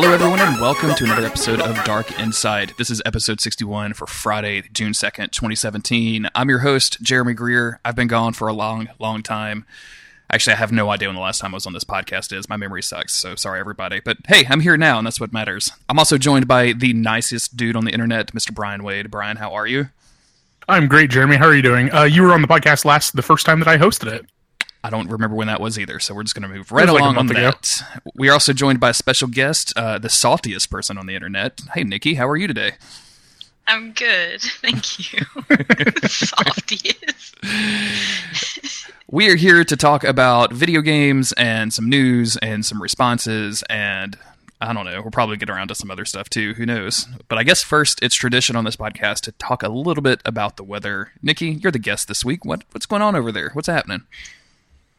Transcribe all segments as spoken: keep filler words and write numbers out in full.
Hello, everyone, and welcome to another episode of Dark Inside. This is episode sixty-one for Friday, June second, twenty seventeen. I'm your host, Jeremy Greer. I've been gone for a long, long time. Actually, I have no idea when the last time I was on this podcast is. My memory sucks, so sorry, everybody. But hey, I'm here now, and that's what matters. I'm also joined by the nicest dude on the internet, Mister Brian Wade. Brian, how are you? I'm great, Jeremy. How are you doing? Uh, you were on the podcast last, the first time that I hosted it. I don't remember when that was either, so we're just going to move right along on that. We are also joined by a special guest, uh, the saltiest person on the internet. Hey, Nikki, how are you today? I'm good, thank you. Saltiest. We are here to talk about video games and some news and some responses and... I don't know. We'll probably get around to some other stuff, too. Who knows? But I guess first, it's tradition on this podcast to talk a little bit about the weather. Nikki, you're the guest this week. What What's going on over there? What's happening?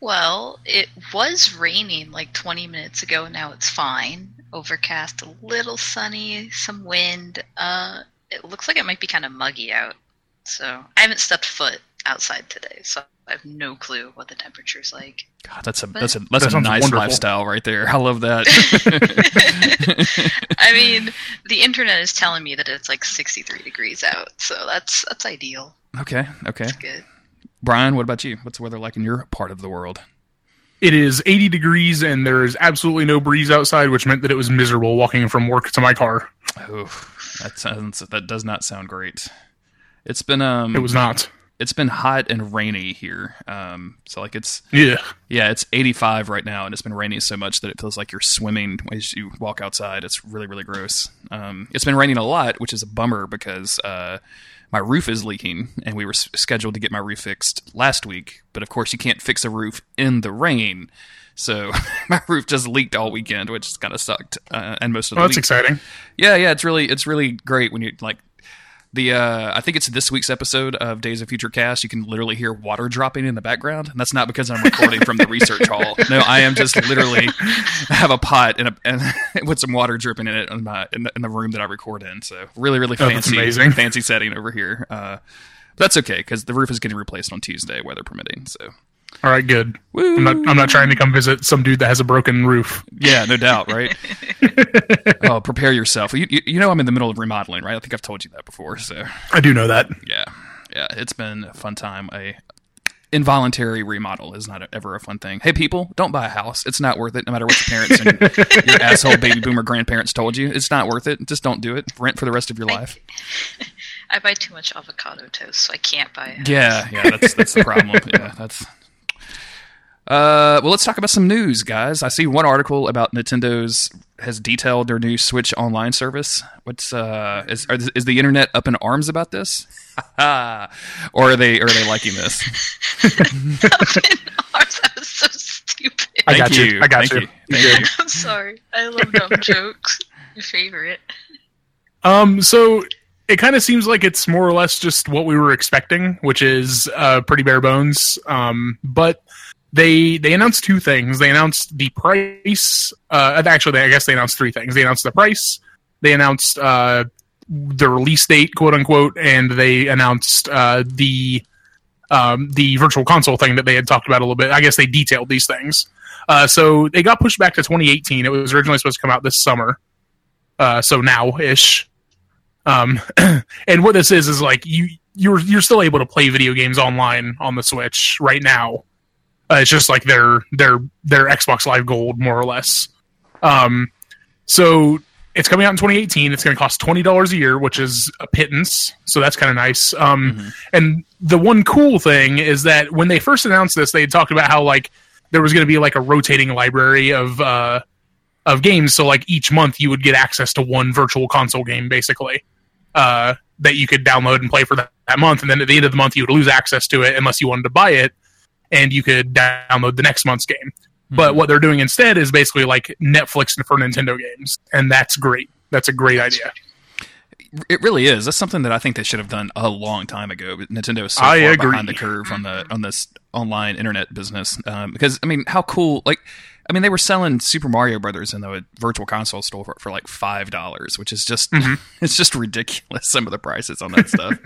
Well, it was raining like twenty minutes ago. Now it's fine. Overcast, a little sunny, some wind. Uh, it looks like it might be kind of muggy out. So I haven't stepped foot outside today, so I have no clue what the temperature's like. God, that's a but, that's a that's that a nice wonderful. Lifestyle right there. I love that. I mean, the internet is telling me that it's like sixty-three degrees out, so that's that's ideal. Okay, okay. That's good. Brian, what about you? What's the weather like in your part of the world? It is eighty degrees, and there is absolutely no breeze outside, which meant that it was miserable walking from work to my car. Oh, that sounds that does not sound great. It's been um. It was not. It's been hot and rainy here. Um, so like it's yeah. yeah, it's eighty-five right now, and it's been raining so much that it feels like you're swimming as you walk outside. It's really, really gross. Um, it's been raining a lot, which is a bummer because uh, my roof is leaking, and we were s- scheduled to get my roof fixed last week. But of course, you can't fix a roof in the rain. So my roof just leaked all weekend, which kind of sucked. Uh, and most of the oh, that's leak. Exciting. Yeah, yeah, it's really, it's really great when you like. The uh, I think it's this week's episode of Days of Future Cast. You can literally hear water dropping in the background, and that's not because I'm recording from the research hall. No, I am just literally I have a pot and, a, and with some water dripping in it in, my, in, the, in the room that I record in. So really, really fancy, oh, fancy setting over here. Uh, but that's okay because the roof is getting replaced on Tuesday, weather permitting. So. All right, good. Woo. I'm not. I'm not trying to come visit some dude that has a broken roof. Yeah, no doubt, right? Oh, prepare yourself. You, you, you know, I'm in the middle of remodeling, right? I think I've told you that before. So I do know that. Yeah, yeah. It's been a fun time. A involuntary remodel is not a, ever a fun thing. Hey, people, don't buy a house. It's not worth it. No matter what your parents and your asshole baby boomer grandparents told you, it's not worth it. Just don't do it. Rent for the rest of your life. I buy too much avocado toast, so I can't buy it. Yeah, yeah. That's that's the problem. Yeah, that's. Uh, well, let's talk about some news, guys. I see one article about Nintendo's has detailed their new Switch Online service. What's uh, is are, is the internet up in arms about this, or are they are they liking this? Up in arms, that was so stupid. I Thank got you. you. I got Thank you. you. Thank you. I'm sorry. I love dumb jokes. Your favorite. Um. So. It kind of seems like it's more or less just what we were expecting, which is uh, pretty bare bones. Um, but they they announced two things. They announced the price. Uh, actually, I guess they announced three things. They announced the price. They announced uh, the release date, quote unquote, and they announced uh, the um, the virtual console thing that they had talked about a little bit. I guess they detailed these things. Uh, so they got pushed back to twenty eighteen. It was originally supposed to come out this summer. Uh, so now-ish. Um, and what this is, is like, you, you're, you're still able to play video games online on the Switch right now. Uh, it's just like their, their, their Xbox Live Gold, more or less. Um, so it's coming out in twenty eighteen. It's going to cost twenty dollars a year, which is a pittance. So that's kind of nice. Um, mm-hmm. And the one cool thing is that when they first announced this, they had talked about how, like, there was going to be like a rotating library of, uh, of games. So like each month you would get access to one virtual console game, basically. Uh, that you could download and play for that, that month, and then at the end of the month you would lose access to it unless you wanted to buy it, and you could download the next month's game. Mm-hmm. But what they're doing instead is basically like Netflix for Nintendo games, and that's great. That's a great idea. It really is. That's something that I think they should have done a long time ago. Nintendo is so I far agree. behind the curve on the on this online internet business. Um, because I mean, how cool! Like, I mean, they were selling Super Mario Brothers in the virtual console store for, for like five dollars, which is just mm-hmm. it's just ridiculous. Some of the prices on that stuff.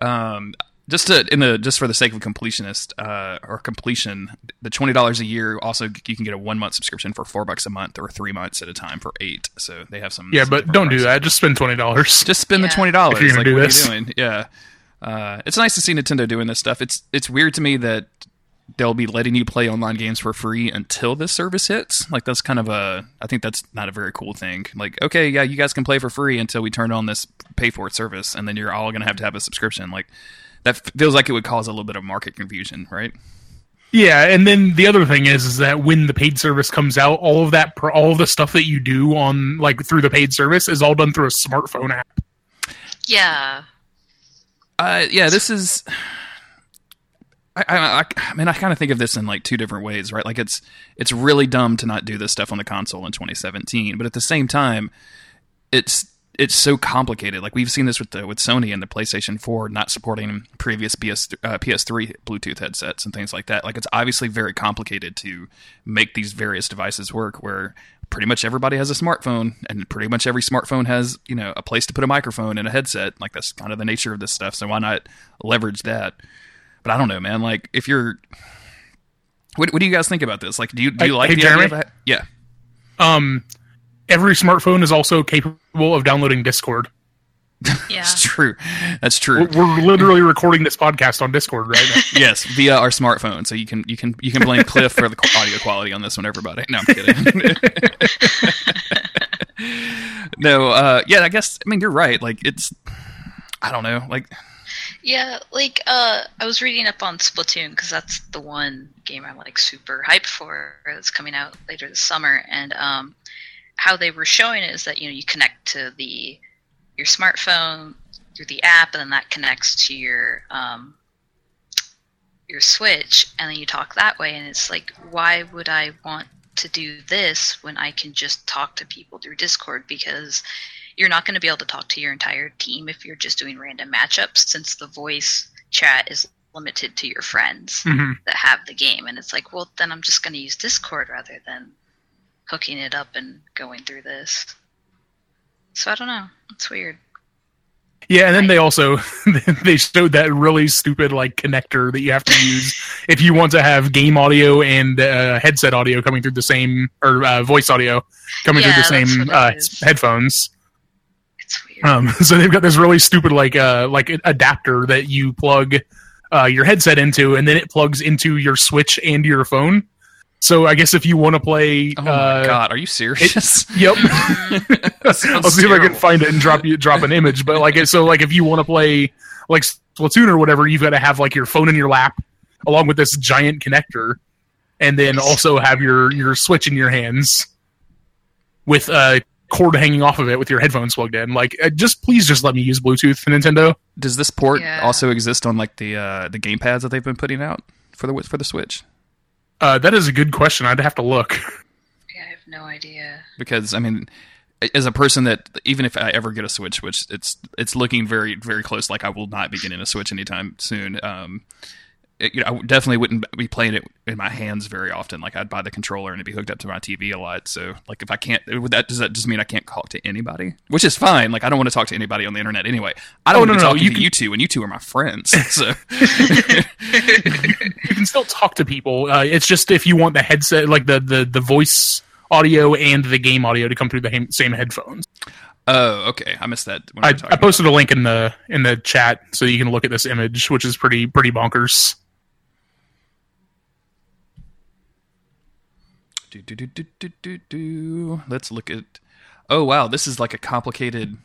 um, Just to in the just for the sake of completionist uh, or completion, the twenty dollars a year also you can get a one month subscription for four bucks a month or three months at a time for eight. So they have some. Yeah, some but don't do that. Just spend twenty dollars. Just spend yeah. the twenty dollars. If you're gonna do this, what are you doing? Yeah, uh, it's nice to see Nintendo doing this stuff. It's it's weird to me that they'll be letting you play online games for free until this service hits. Like that's kind of a I think that's not a very cool thing. Like okay, yeah, you guys can play for free until we turn on this pay for it service, and then you're all gonna have to have a subscription. Like. That feels like it would cause a little bit of market confusion, right? Yeah, and then the other thing is, is that when the paid service comes out, all of that, all of the stuff that you do on like through the paid service is all done through a smartphone app. Yeah. Uh, yeah, this is. I, I, I mean, I kind of think of this in like two different ways, right? Like it's it's really dumb to not do this stuff on the console in twenty seventeen, but at the same time, it's. It's so complicated. Like we've seen this with the, with Sony and the PlayStation four not supporting previous P S, uh, P S three Bluetooth headsets and things like that. Like it's obviously very complicated to make these various devices work where pretty much everybody has a smartphone and pretty much every smartphone has, you know, a place to put a microphone and a headset. Like that's kind of the nature of this stuff. So why not leverage that? But I don't know, man. Like if you're, what, what do you guys think about this? Like, do you, do you I, like hey, the Jeremy? Idea of that? Yeah. Um, Every smartphone is also capable of downloading Discord. Yeah. That's true. That's true. We're, we're literally recording this podcast on Discord right now. Yes, via our smartphone. So you can you can you can blame Cliff for the audio quality on this one, everybody. No, I'm kidding. no, uh, yeah, I guess I mean you're right. Like it's I don't know, like Yeah, like uh, I was reading up on Splatoon because that's the one game I'm like super hyped for. It's coming out later this summer, and um how they were showing it is that, you know, you connect to the your smartphone through the app, and then that connects to your um, your Switch, and then you talk that way. And it's like, why would I want to do this when I can just talk to people through Discord? Because you're not going to be able to talk to your entire team if you're just doing random matchups, since the voice chat is limited to your friends mm-hmm. that have the game. And it's like, well, then I'm just going to use Discord rather than hooking it up and going through this. So I don't know. It's weird. Yeah, and then they also they showed that really stupid like connector that you have to use if you want to have game audio and uh, headset audio coming through the same or uh, voice audio coming yeah, through the same uh, headphones. It's weird. Um, so they've got this really stupid like uh, like adapter that you plug uh, your headset into, and then it plugs into your Switch and your phone. So I guess if you want to play... Oh my uh, god, are you serious? It, yep. I'll see terrible. if I can find it and drop you drop an image. But like, so like if you want to play like Splatoon or whatever, you've got to have like your phone in your lap along with this giant connector, and then also have your, your Switch in your hands with a cord hanging off of it with your headphones plugged in. Like, just please just let me use Bluetooth for Nintendo. Does this port yeah. also exist on like the uh, the gamepads that they've been putting out for the for the Switch? Uh, that is a good question. I'd have to look. Yeah, I have no idea. Because, I mean, as a person that, even if I ever get a Switch, which it's it's looking very, very close, like I will not be getting a Switch anytime soon, um, it, you know, I definitely wouldn't be playing it in my hands very often. Like, I'd buy the controller and it'd be hooked up to my T V a lot. So, like, if I can't, would that, does that just mean I can't talk to anybody? Which is fine. Like, I don't want to talk to anybody on the internet anyway. I don't oh, want no, to no, talk no. to can... you two, and you two are my friends. So... You can still talk to people. Uh, it's just if you want the headset, like the, the, the voice audio and the game audio to come through the same headphones. Oh, okay. I missed that. I, I posted a link in the in the chat so you can look at this image, which is pretty pretty bonkers. Do, do, do, do, do, do, do. Let's look at. Oh wow, this is like a complicated.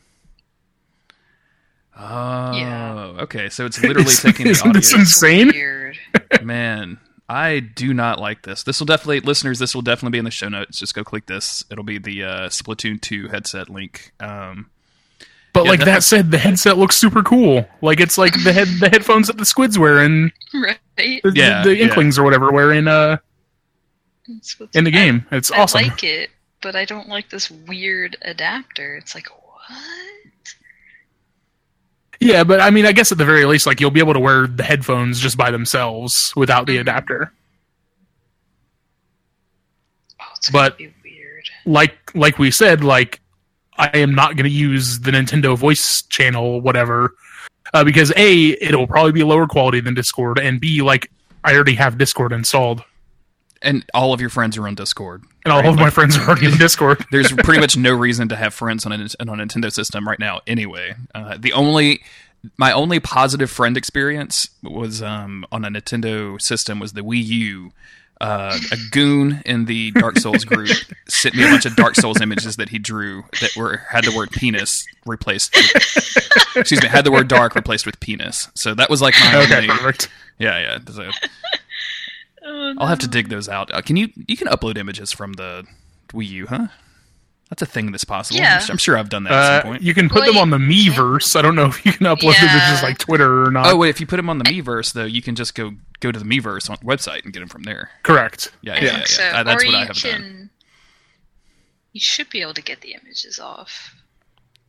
Oh, yeah. Okay. So it's literally isn't, taking the isn't audio. This insane? Man, I do not like this. This will definitely, listeners, this will definitely be in the show notes. Just go click this. It'll be the uh, Splatoon two headset link. Um, but yeah, like that, that said, the headset looks super cool. Like it's like the head, the headphones that the squids wear in right? the, yeah, the, the Inklings yeah. or whatever wear in uh in the game. I, it's I awesome. I like it, but I don't like this weird adapter. It's like what? Yeah, but I mean, I guess at the very least, like you'll be able to wear the headphones just by themselves without the adapter. Oh, it's gonna be weird. like, like we said, like I am not going to use the Nintendo voice channel, whatever, uh, because A, it'll probably be lower quality than Discord, and B, like, I already have Discord installed. And all of your friends are on Discord. And right? all of like, my friends are already on Discord. There's pretty much no reason to have friends on a, on a Nintendo system right now anyway. Uh, the only... My only positive friend experience was um, on a Nintendo system was the Wii U. Uh, a goon in the Dark Souls group sent me a bunch of Dark Souls images that he drew that were had the word penis replaced with, excuse me, had the word dark replaced with penis. So that was like my okay, only... Perfect. Yeah, yeah. So, oh, no. I'll have to dig those out. Uh, can you... You can upload images from the Wii U, huh? That's a thing that's possible. Yeah. I'm sure I've done that at uh, some point. You can put well, them you, on the Miiverse. I don't know if you can upload yeah. images like Twitter or not. Oh, wait, if you put them on the Miiverse, though, you can just go, go to the Miiverse on website and get them from there. Correct. Yeah, I yeah, yeah. So. I, that's or what I have can, done. You should be able to get the images off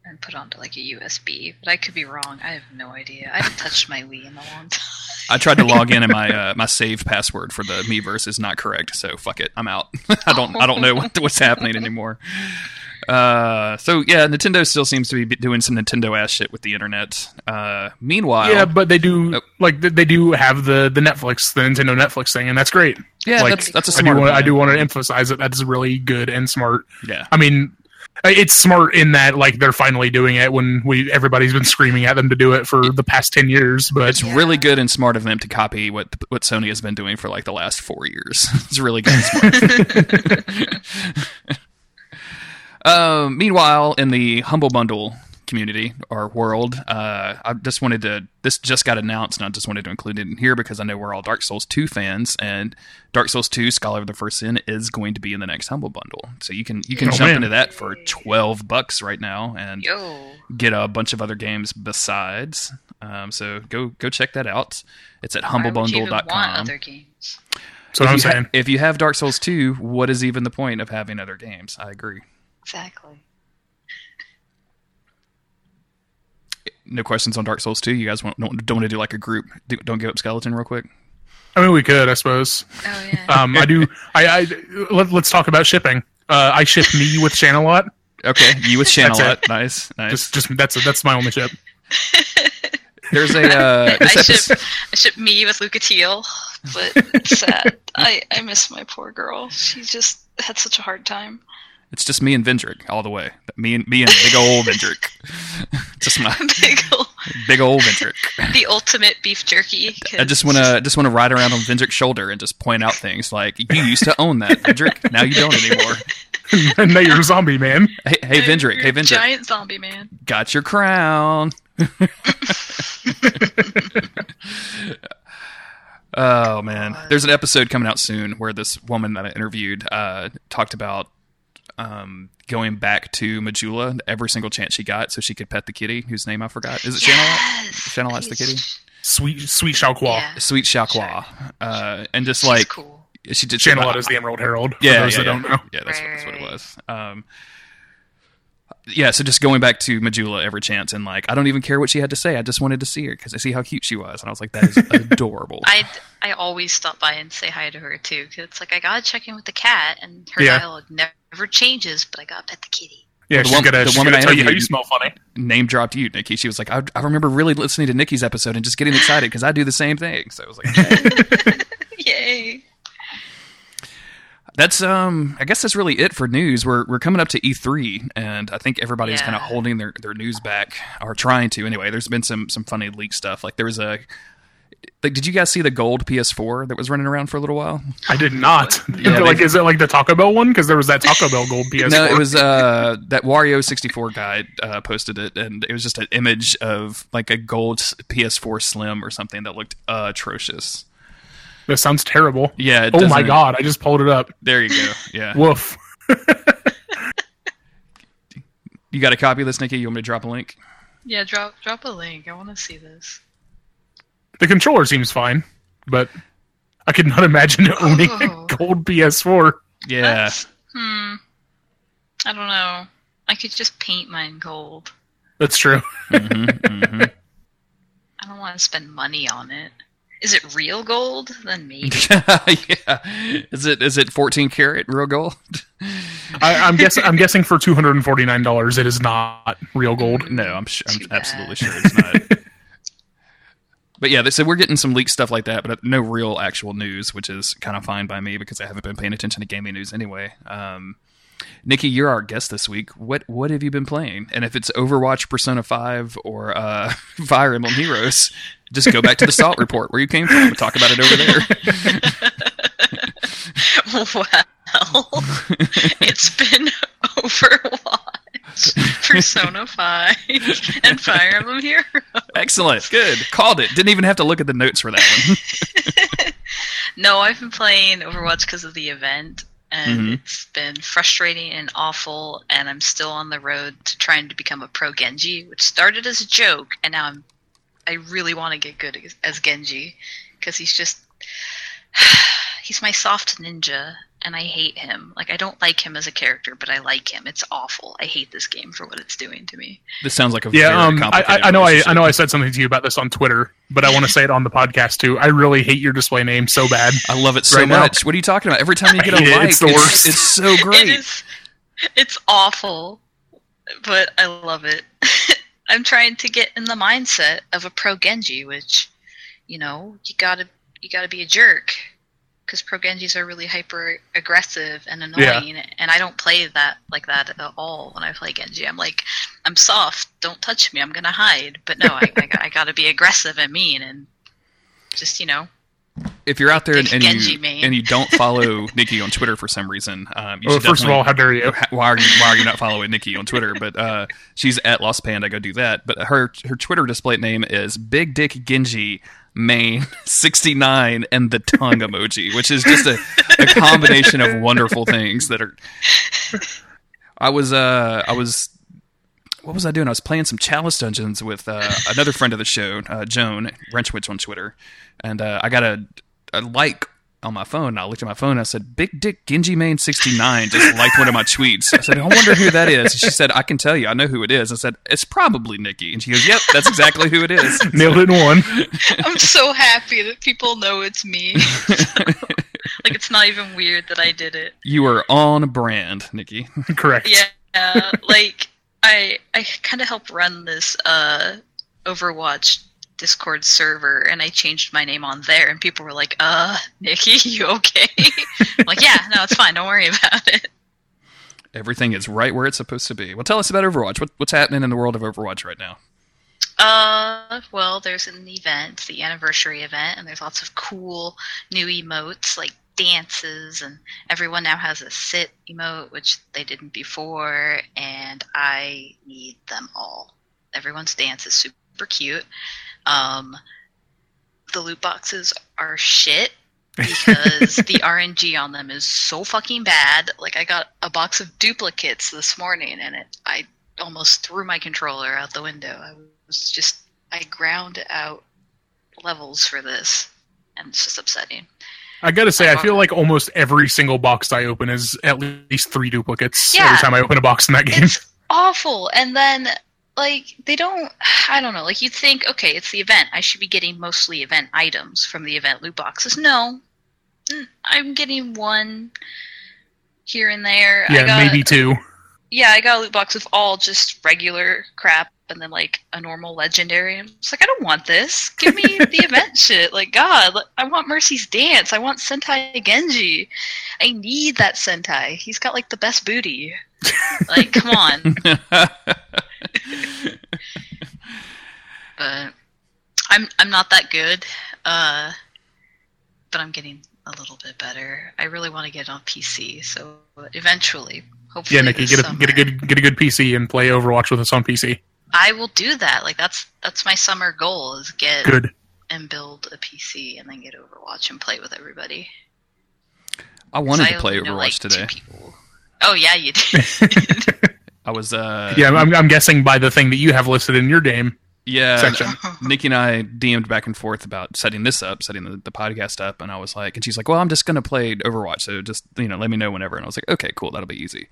and put onto like a U S B, but I could be wrong. I have no idea. I haven't touched my Wii in a long time. I tried to log in, and my uh, my save password for the Miiverse is not correct. So fuck it, I'm out. I don't I don't know what, what's happening anymore. Uh, so yeah, Nintendo still seems to be doing some Nintendo ass shit with the internet. Uh, meanwhile, yeah, but they do oh. like they do have the, the Netflix, the Nintendo Netflix thing, and that's great. Yeah, like, that's that's a smart. I do, want, I do want to emphasize that that's really good and smart. Yeah, I mean. It's smart in that, like, they're finally doing it when we everybody's been screaming at them to do it for the past ten years. But it's yeah. really good and smart of them to copy what what Sony has been doing for like the last four years. It's really good. And smart. uh, meanwhile, in the Humble Bundle community or world, uh, I just wanted to. This just got announced, and I just wanted to include it in here because I know we're all Dark Souls two fans, and Dark Souls two: Scholar of the First Sin is going to be in the next Humble Bundle, so you can you can oh, jump man. into that for twelve bucks right now and Yo. get a bunch of other games besides. Um, so go go check that out. It's at humble bundle dot com. So I'm saying, ha- if you have Dark Souls two, what is even the point of having other games? I agree. Exactly. No questions on Dark Souls two? You guys want, don't, don't want to do like a group? Do, don't give up Skeleton real quick? I mean, we could, I suppose. Oh, yeah. Um, I do. I, I let, Let's talk about shipping. Uh, I ship me with Chanelot. Okay, you with Chanelot. Nice, nice. Just, just that's that's my only ship. There's a. Uh, I, ship, I ship me with Luca Teal, but it's sad. I, I miss my poor girl. She just had such a hard time. It's just me and Vendrick all the way. Me and me and big old Vendrick. Just my big old, big old Vendrick. The ultimate beef jerky. I just want to just want to ride around on Vendrick's shoulder and just point out things like, you used to own that, Vendrick. Now you don't anymore. Now you're a zombie man. Hey, hey Vendrick. Hey Vendrick. Giant zombie man. Got your crown. Oh man, there's an episode coming out soon where this woman that I interviewed uh, talked about. Um, going back to Majula every single chance she got so she could pet the kitty, whose name I forgot. Is it yes! Chanelot? Chanelot's the kitty? Sweet Sweet Shawqua. Yeah. Sweet Shawqua. Sure. Uh, and just She's like... Cool. She did Chanelot is the Emerald Herald, for yeah, those yeah, that yeah. don't know. Yeah, that's, right. that's what it was. Um, yeah, so just going back to Majula every chance and like, I don't even care what she had to say. I just wanted to see her because I see how cute she was. And I was like, that is adorable. I I always stop by and say hi to her too because it's like, I gotta check in with the cat and her yeah. dialogue never... Never changes, but I got pet the kitty. Yeah, she's gonna, the she's woman gonna I tell you how you smell funny. Name dropped you, Nikki. She was like, I, I remember really listening to Nikki's episode and just getting excited because I do the same thing. So I was like, yay. yay. That's um. I guess that's really it for news. We're we're coming up to E three, and I think everybody's yeah. kind of holding their, their news back or trying to. Anyway, there's been some some funny leak stuff. Like there was a. Like, did you guys see the gold P S four that was running around for a little while? I did not. yeah, like, they, is it like the Taco Bell one? Because there was that Taco Bell gold P S four. No, it was uh, that Wario sixty-four guy uh, posted it, and it was just an image of like a gold P S four Slim or something that looked uh, atrocious. That sounds terrible. Yeah. It oh my god! I just pulled it up. There you go. Yeah. Woof. You got a copy of this, Nikki? You want me to drop a link? Yeah, drop drop a link. I want to see this. The controller seems fine, but I could not imagine owning oh. a gold P S four. Yeah. That's, hmm. I don't know. I could just paint mine gold. That's true. mm-hmm, mm-hmm. I don't want to spend money on it. Is it real gold? Then maybe. yeah. Is it is it fourteen karat real gold? I, I'm guessing. I'm guessing for two hundred and forty nine dollars, it is not real gold. No, I'm, sh- I'm absolutely sure it's not. But yeah, so we're getting some leaked stuff like that, but no real actual news, which is kind of fine by me because I haven't been paying attention to gaming news anyway. Um, Nikki, you're our guest this week. What what have you been playing? And if it's Overwatch, Persona five, or uh, Fire Emblem Heroes, just go back to the Salt Report where you came from and talk about it over there. Well, it's been Overwatch, Persona five, and Fire Emblem Heroes. Excellent. Good. Called it. Didn't even have to look at the notes for that one. No, I've been playing Overwatch because of the event. And mm-hmm. It's been frustrating and awful, and I'm still on the road to trying to become a pro Genji, which started as a joke, and now I'm, I really want to get good as, as Genji, because he's just, he's my soft ninja, and I hate him. Like, I don't like him as a character, but I like him. It's awful. I hate this game for what it's doing to me. This sounds like a yeah, very um, complicated I, I know I, I know I said something to you about this on Twitter, but I want to say it on the podcast, too. I really hate your display name so bad. I love it so right much. Now. What are you talking about? Every time you get a it. like, it's, the worst. It's, it's so great. It is, it's awful, but I love it. I'm trying to get in the mindset of a pro Genji, which, you know, you gotta you gotta be a jerk. Because pro Genjis are really hyper aggressive and annoying, yeah. and I don't play that like that at all when I play Genji. I'm like, I'm soft, don't touch me, I'm gonna hide. But no, I, I, I gotta be aggressive and mean and just, you know. If you're out there and, and, you, and you don't follow Nikki on Twitter for some reason, um, you well, should first of all, how dare you? Why are you? Why are you not following Nikki on Twitter? But uh, she's at Lost Panda. Go do that. But her her Twitter display name is Big Dick Genji. Main sixty-nine and the tongue emoji, which is just a, a combination of wonderful things that are. I was, uh, I was, what was I doing? I was playing some Chalice Dungeons with uh, another friend of the show, uh, Joan Wrenchwitch on Twitter, and uh, I got a, a like on my phone. I looked at my phone and I said, Big Dick Genji Main sixty-nine just liked one of my tweets. I said, I wonder who that is. And she said, I can tell you. I know who it is. I said, it's probably Nikki. And she goes, yep, that's exactly who it is. Nailed it in one. I'm so happy that people know it's me. So, like, it's not even weird that I did it. You are on brand, Nikki. Correct. Yeah. Like, I I kind of help run this uh, Overwatch Discord server, and I changed my name on there, and people were like, uh, Nikki, you okay? I'm like, yeah, no, it's fine, don't worry about it. Everything is right where it's supposed to be. Well, tell us about Overwatch. What, what's happening in the world of Overwatch right now? Uh, well, there's an event, the anniversary event, and there's lots of cool new emotes, like dances, and everyone now has a sit emote, which they didn't before, and I need them all. Everyone's dance is super cute. Um, the loot boxes are shit because the R N G on them is so fucking bad. Like, I got a box of duplicates this morning, and it I almost threw my controller out the window. I was just I ground out levels for this, and it's just upsetting. I gotta say, I feel like almost every single box I open is at least three duplicates yeah, every time I open a box in that game. It's awful, and then. Like, they don't, I don't know, like, you'd think, okay, it's the event. I should be getting mostly event items from the event loot boxes. No, I'm getting one here and there. Yeah, I got, maybe two. Yeah, I got a loot box of all just regular crap and then, like, a normal legendary. I'm just like, I don't want this. Give me the event shit. Like, God, I want Mercy's dance. I want Sentai Genji. I need that Sentai. He's got, like, the best booty. Like, come on. But I'm I'm not that good, uh, but I'm getting a little bit better. I really want to get on P C, so eventually, hopefully, yeah, Nikki, get a, get a good get a good P C and play Overwatch with us on P C. I will do that. Like that's that's my summer goal is get good and build a P C and then get Overwatch and play with everybody. I wanted to I play Overwatch know, like, today. Oh yeah, you did. I was, uh, yeah, I'm, I'm guessing by the thing that you have listed in your game yeah, section. Nikki and I D M'd back and forth about setting this up, setting the, the podcast up, and I was like, and she's like, well, I'm just going to play Overwatch, so just, you know, let me know whenever. And I was like, okay, cool, that'll be easy.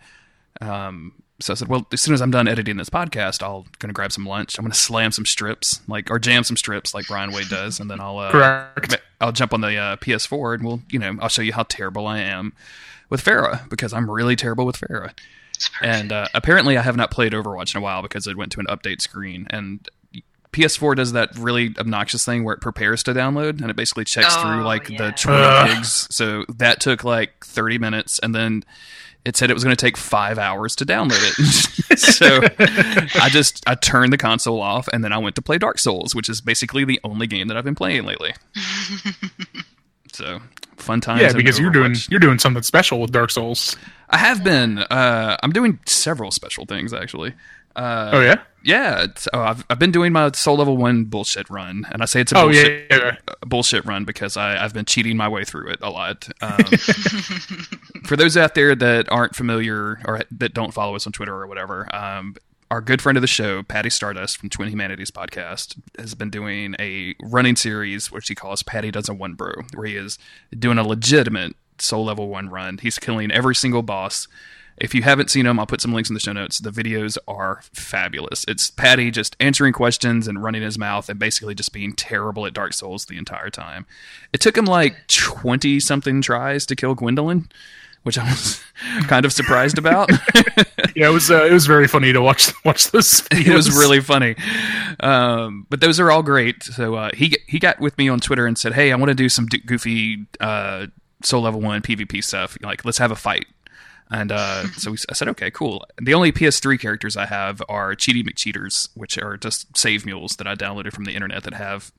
Um, so I said, well, as soon as I'm done editing this podcast, I'll going to grab some lunch. I'm going to slam some strips, like, or jam some strips like Brian Wade does, and then I'll, uh, Correct. I'll jump on the uh, P S four and we'll, you know, I'll show you how terrible I am with Pharah, because I'm really terrible with Pharah. And uh, apparently I have not played Overwatch in a while because I went to an update screen and P S four does that really obnoxious thing where it prepares to download, and it basically checks oh, through like yeah. the twenty gigs. So that took like thirty minutes, and then it said it was going to take five hours to download it. So I just I turned the console off, and then I went to play Dark Souls, which is basically the only game that I've been playing lately. So fun times. Yeah, because you're doing you're doing something special with Dark Souls. I have been. Uh, I'm doing several special things actually. Uh, oh yeah, yeah. Oh, I've I've been doing my Soul Level One bullshit run, and I say it's a oh, bullshit yeah, yeah, yeah. bullshit run because I I've been cheating my way through it a lot. Um, for those out there that aren't familiar or that don't follow us on Twitter or whatever, um, our good friend of the show, Patty Stardust from Twin Humanities podcast, has been doing a running series which he calls Patty Does a One Bro, where he is doing a legitimate Soul Level One run. He's killing every single boss. If you haven't seen them, I'll put some links in the show notes. The videos are fabulous. It's Patty just answering questions and running his mouth and basically just being terrible at Dark Souls the entire time. It took him like twenty-something tries to kill Gwendolyn, which I was kind of surprised about. Yeah, it was uh, it was very funny to watch watch this. It was really funny. Um, but those are all great. So uh, he, he got with me on Twitter and said, hey, I want to do some goofy uh, Soul Level one PvP stuff. Like, let's have a fight. And uh, so we, I said, okay, cool. The only P S three characters I have are Cheaty McCheaters, which are just save mules that I downloaded from the internet that have,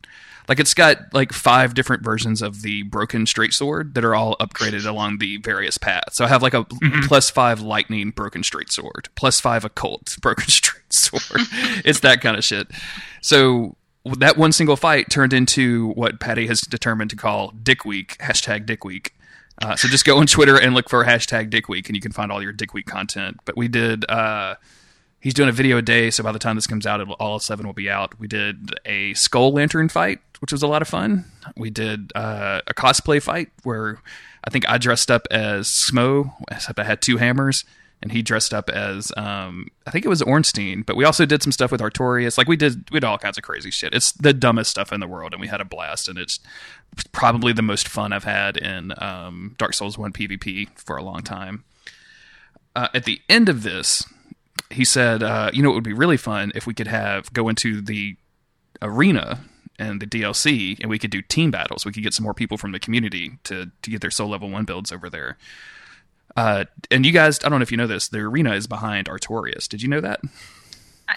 like, it's got like five different versions of the broken straight sword that are all upgraded along the various paths. So I have like a mm-hmm. plus five lightning broken straight sword, plus five occult broken straight sword. It's that kind of shit. So that one single fight turned into what Patty has determined to call Dick Week, hashtag Dick Week. Uh, so just go on Twitter and look for hashtag Dick Week, and you can find all your Dick Week content. But we did, uh, he's doing a video a day, so by the time this comes out, it'll, all seven will be out. We did a Skull Lantern fight, which was a lot of fun. We did uh, a cosplay fight where I think I dressed up as Smo, except I had two hammers, and he dressed up as, um, I think it was Ornstein. But we also did some stuff with Artorias. Like we did, we did all kinds of crazy shit. It's the dumbest stuff in the world, and we had a blast, and it's probably the most fun I've had in um, Dark Souls one PvP for a long time. Uh, at the end of this, he said, uh, you know, it would be really fun if we could have go into the arena and the D L C, and we could do team battles. We could get some more people from the community to, to get their Soul Level one builds over there. Uh, and you guys, I don't know if you know this, the arena is behind Artorias. Did you know that?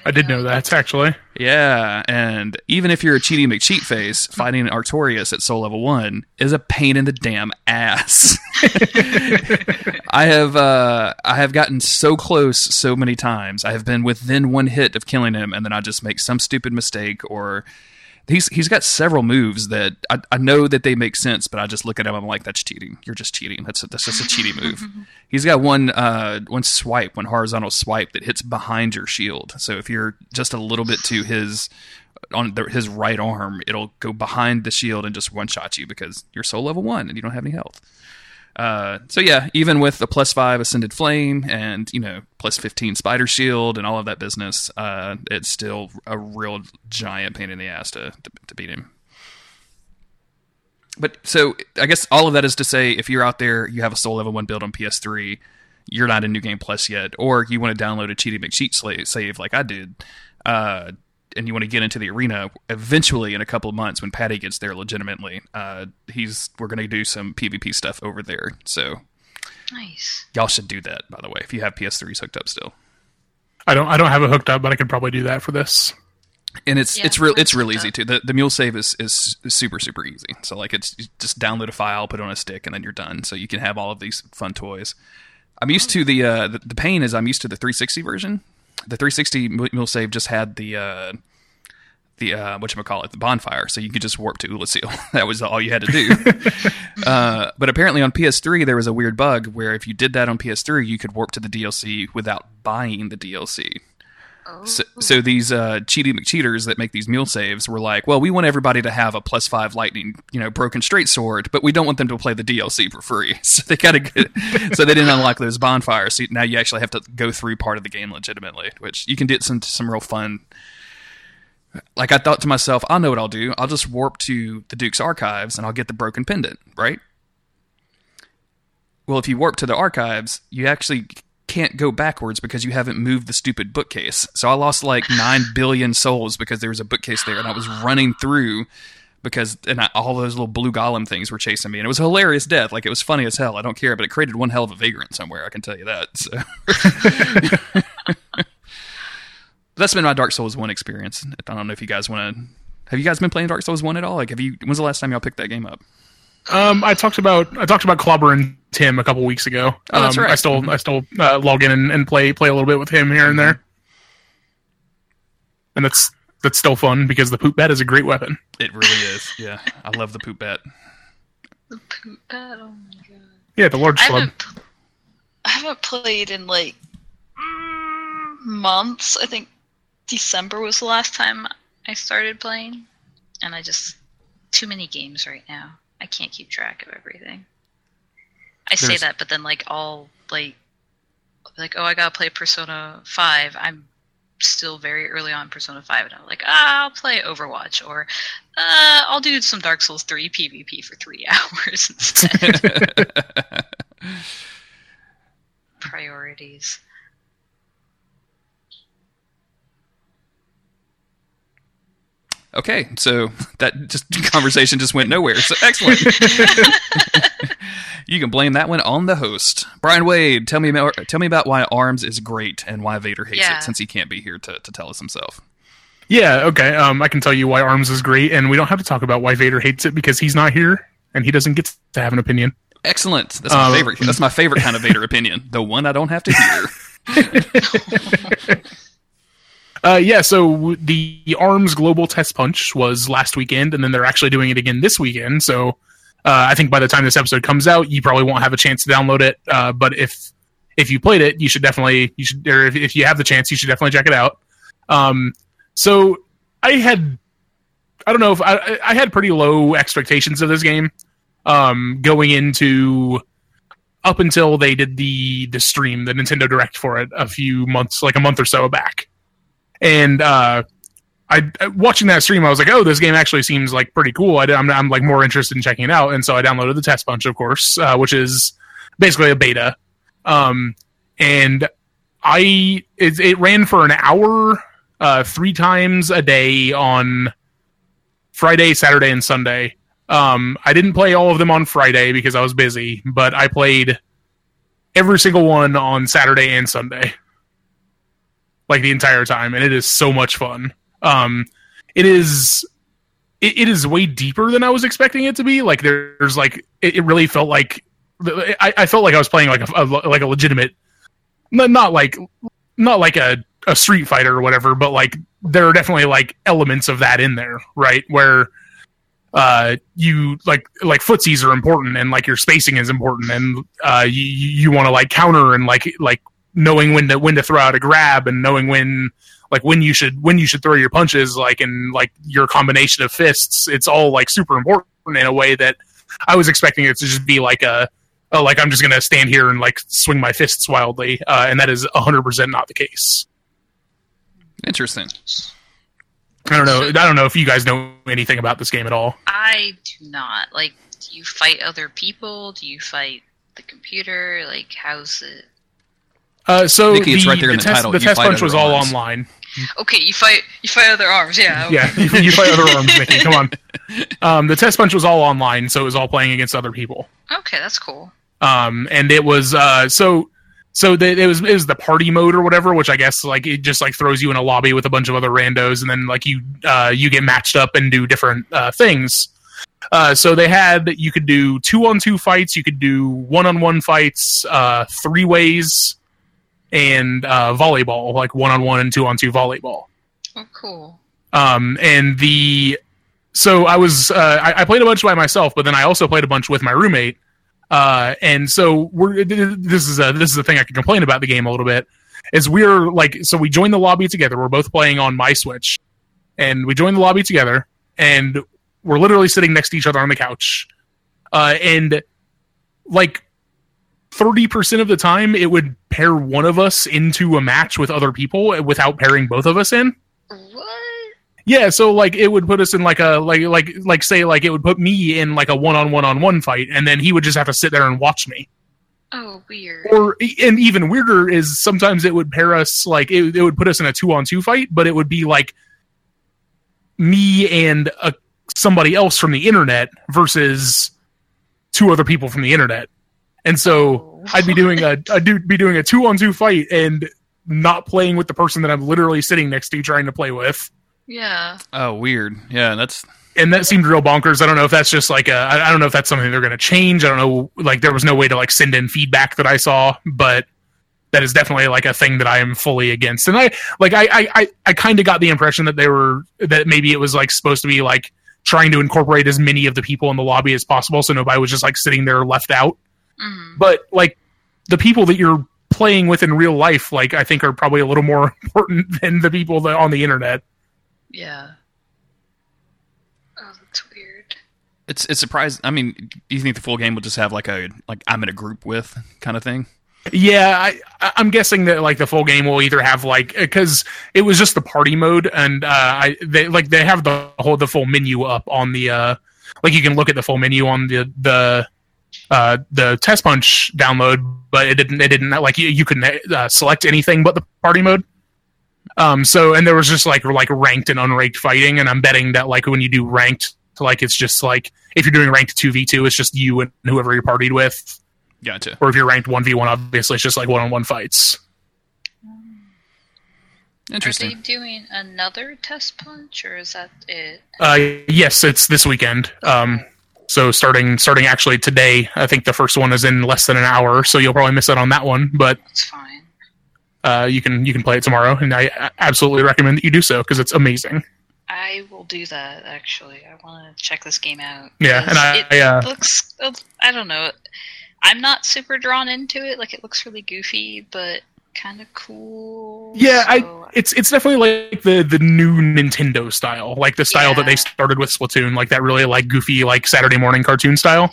I did know that, actually. Yeah, and even if you're a Cheaty McCheatface, fighting Artorias at Soul Level one is a pain in the damn ass. I have uh, I have gotten so close so many times. I have been within one hit of killing him, and then I just make some stupid mistake, or... He's He's got several moves that I, I know that they make sense, but I just look at him, I'm like, that's cheating. You're just cheating. That's a, that's just a cheating move. He's got one uh, one swipe, one horizontal swipe that hits behind your shield. So if you're just a little bit to his on the, his right arm, it'll go behind the shield and just one-shot you because you're Soul Level one and you don't have any health. Uh, so yeah, even with the plus five Ascended Flame and, you know, plus fifteen Spider Shield and all of that business, uh, it's still a real giant pain in the ass to, to, to beat him. But so I guess all of that is to say, if you're out there, you have a Soul Level one build on P S three, you're not in New Game Plus yet, or you want to download a Cheaty McCheat save like I did, uh, and you want to get into the arena eventually in a couple of months when Patty gets there legitimately, uh, he's, we're going to do some PvP stuff over there. So nice. Y'all should do that, by the way, if you have P S threes hooked up still. I don't, I don't have it hooked up, but I could probably do that for this. And it's, yeah, it's real, it's real easy too. The, the mule save is, is super, super easy. So like it's you just download a file, put it on a stick, and then you're done. So you can have all of these fun toys. I'm used oh. to the, uh, the, the pain is I'm used to the three sixty version. The three sixty mule save just had the uh, the uh, whatchamacallit, the bonfire, so you could just warp to Ulasil. That was all you had to do. uh, but apparently on P S three, there was a weird bug where if you did that on P S three, you could warp to the D L C without buying the D L C. Oh. So, so these uh, Cheaty McCheaters that make these mule saves were like, well, we want everybody to have a plus five lightning, you know, broken straight sword, but we don't want them to play the D L C for free. So they gotta get, so they didn't unlock those bonfires. So now you actually have to go through part of the game legitimately, which you can get some some real fun. Like I thought to myself, I know what I'll do. I'll just warp to the Duke's Archives and I'll get the broken pendant, right? Well, if you warp to the Archives, you actually can't go backwards because you haven't moved the stupid bookcase. So I lost like nine billion souls because there was a bookcase there, and I was running through because and I, all those little blue golem things were chasing me, and it was a hilarious death. Like, it was funny as hell. I don't care, but it created one hell of a vagrant somewhere, I can tell you that. So that's been my Dark Souls one experience. I don't know if you guys want to. Have you guys been playing Dark Souls one at all? Like, have you? When's the last time y'all picked that game up? Um, I talked about I talked about Clobber and Tim a couple weeks ago. Oh, that's um, right. I still mm-hmm. I still uh, log in and, and play play a little bit with him here and there, and that's that's still fun because the poop bat is a great weapon. It really is. Yeah, I love the poop bat. The poop bat. Oh my god. Yeah, the large slug. I haven't played in like months. I think December was the last time I started playing, and I just too many games right now. I can't keep track of everything. I There's, say that, but then like all like like oh, I gotta play Persona five. I'm still very early on Persona five, and I'm like, ah, I'll play Overwatch, or uh, I'll do some Dark Souls three PvP for three hours instead. Priorities. Okay, so that just conversation just went nowhere. So excellent. You can blame that one on the host, Brian Wade. Tell me about tell me about why ARMS is great and why Vader hates yeah. it, since he can't be here to, to tell us himself. Yeah, okay. Um, I can tell you why ARMS is great, and we don't have to talk about why Vader hates it because he's not here and he doesn't get to have an opinion. Excellent. That's my um, favorite. That's my favorite kind of Vader opinion. The one I don't have to hear. Uh, yeah, so the ARMS Global Test Punch was last weekend, and then they're actually doing it again this weekend. So uh, I think by the time this episode comes out, you probably won't have a chance to download it. Uh, but if if you played it, you should definitely you should or if, if you have the chance, you should definitely check it out. Um, so I had I don't know if I I had pretty low expectations of this game um, going into up until they did the the stream, the Nintendo Direct for it a few months, like a month or so back. And uh, I watching that stream, I was like, "Oh, this game actually seems like pretty cool." I, I'm, I'm like more interested in checking it out, and so I downloaded the test punch, of course, uh, which is basically a beta. Um, and I it, it ran for an hour, uh, three times a day on Friday, Saturday, and Sunday. Um, I didn't play all of them on Friday because I was busy, but I played every single one on Saturday and Sunday. Like the entire time, and it is so much fun. Um, it is, it, it is way deeper than I was expecting it to be. Like there's like, it, it really felt like I, I felt like I was playing like a, a like a legitimate, not like not like a, a Street Fighter or whatever, but like there are definitely like elements of that in there, right? Where uh, you like like footsies are important, and like your spacing is important, and uh, you you want to like counter and like like. knowing when to when to throw out a grab, and knowing when like when you should when you should throw your punches, like and like your combination of fists, it's all like super important in a way that I was expecting it to just be like a, a like I'm just gonna stand here and like swing my fists wildly, uh, and that is one hundred percent not the case. Interesting. I don't know. I don't know if you guys know anything about this game at all. I do not. Like, do you fight other people? Do you fight the computer? Like, how's it? Uh, so Nikki, the, it's right there the in the test, title. The you test punch was all arms. online. Okay, you fight you fight other arms, yeah. Okay. Yeah, you, you fight other arms, Nikki. Come on. Um, the test punch was all online, so it was all playing against other people. Okay, that's cool. Um, and it was uh, so so the, it was it was the party mode or whatever, which I guess like it just like throws you in a lobby with a bunch of other randos, and then like you uh, you get matched up and do different uh, things. Uh, so they had, you could do two on two fights, you could do one on one fights, uh, three ways. And uh, volleyball, like one-on-one and two-on-two volleyball. Oh, cool. Um, and the... So I was... Uh, I, I played a bunch by myself, but then I also played a bunch with my roommate. Uh, and so we're... This is a, this is the thing I can complain about the game a little bit. Is we're, like... So we joined the lobby together. We're both playing on my Switch. And we joined the lobby together. And we're literally sitting next to each other on the couch. Uh, and, like... thirty percent of the time, it would pair one of us into a match with other people without pairing both of us in. What? Yeah, so like it would put us in like a like like like say like it would put me in like a one on one on one fight, and then he would just have to sit there and watch me. Oh, weird. Or and even weirder is sometimes it would pair us, like, it, it would put us in a two-on-two fight, but it would be, like, me and a, somebody else from the internet versus two other people from the internet. And so oh, I'd be doing a I'd do, be doing a two-on-two fight and not playing with the person that I'm literally sitting next to trying to play with. Yeah. Oh, weird. Yeah, that's... And that seemed real bonkers. I don't know if that's just like a, I don't know if that's something they're going to change. I don't know. Like there was no way to like send in feedback that I saw, but that is definitely like a thing that I am fully against. And I, like, I, I, I kind of got the impression that they were, that maybe it was like supposed to be like trying to incorporate as many of the people in the lobby as possible. So nobody was just like sitting there left out, mm-hmm. but like the people that you're playing with in real life, like I think are probably a little more important than the people that on the internet. Yeah. It's it's surprising. I mean, do you think the full game will just have like a like I'm in a group with kind of thing? Yeah, I, I'm guessing that like the full game will either have like because it was just the party mode, and uh, I they like they have the whole the full menu up on the uh, like you can look at the full menu on the the uh, the Test Punch download, but it didn't it didn't like you you couldn't uh, select anything but the party mode. Um, so and there was just like like ranked and unranked fighting, and I'm betting that like when you do ranked. To like it's just like if you're doing ranked two v two it's just you and whoever you're partied with. Gotcha. Or if you're ranked one v one obviously it's just like one-on-one fights. Interesting. Are they doing another Test Punch or is that it? Uh, yes, it's this weekend. Um, so starting starting actually today, I think the first one is in less than an hour, so you'll probably miss out on that one, but that's fine. Uh, you can you can play it tomorrow and I absolutely recommend that you do so because it's amazing. I will do that, actually. I want to check this game out. Yeah, and I... It I, uh, looks... I don't know. I'm not super drawn into it. Like, it looks really goofy, but kind of cool. Yeah, so I, it's it's definitely, like, the, the new Nintendo style. Like, the style yeah. that they started with Splatoon. Like, that really, like, goofy, like, Saturday morning cartoon style.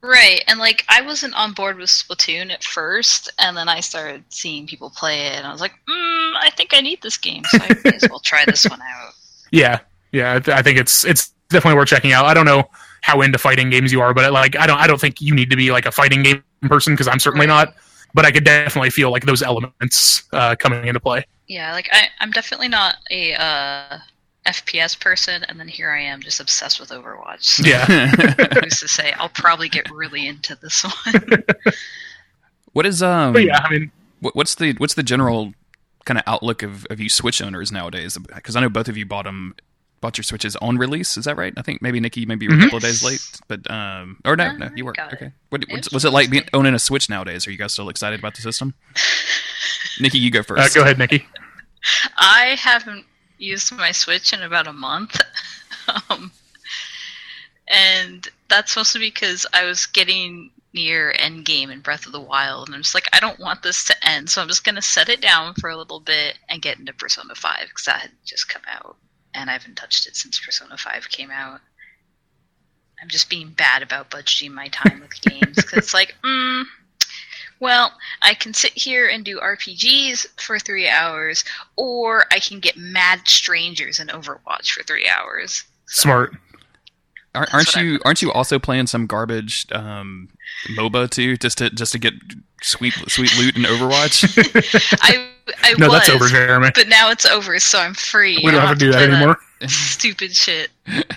Right, and, like, I wasn't on board with Splatoon at first, and then I started seeing people play it, and I was like, mm, I think I need this game, so I may as well try this one out. Yeah, yeah, I, th- I think it's it's definitely worth checking out. I don't know how into fighting games you are, but like I don't I don't think you need to be like a fighting game person because I'm certainly not. But I could definitely feel like those elements uh, coming into play. Yeah, like I, I'm definitely not a uh, F P S person, and then here I am just obsessed with Overwatch. So yeah, who's to say I'll probably get really into this one. What is um? But yeah, I mean, what, what's the what's the general kind of outlook of, of you Switch owners nowadays? Because I know both of you bought them, bought your Switches on release. Is that right? I think maybe Nikki, maybe you were a couple of days late, but um, or no, no, no you weren't. Okay. What, what's, was it like being owning a Switch nowadays? Are you guys still excited about the system? Nikki, you go first. Uh, go ahead, Nikki. I haven't used my Switch in about a month, um, and that's mostly because I was getting near Endgame and Breath of the Wild, and I'm just like, I don't want this to end, so I'm just going to set it down for a little bit and get into Persona five, because that had just come out, and I haven't touched it since Persona five came out. I'm just being bad about budgeting my time with games, because it's like, mm, well, I can sit here and do R P Gs for three hours, or I can get mad strangers in Overwatch for three hours. So. Smart. That's aren't you aren't you also playing some garbage um, MOBA too, just to just to get sweet sweet loot in Overwatch? I I no, was, that's over, Jeremy. But now it's over, so I'm free. We don't have, have to do that anymore. That stupid shit.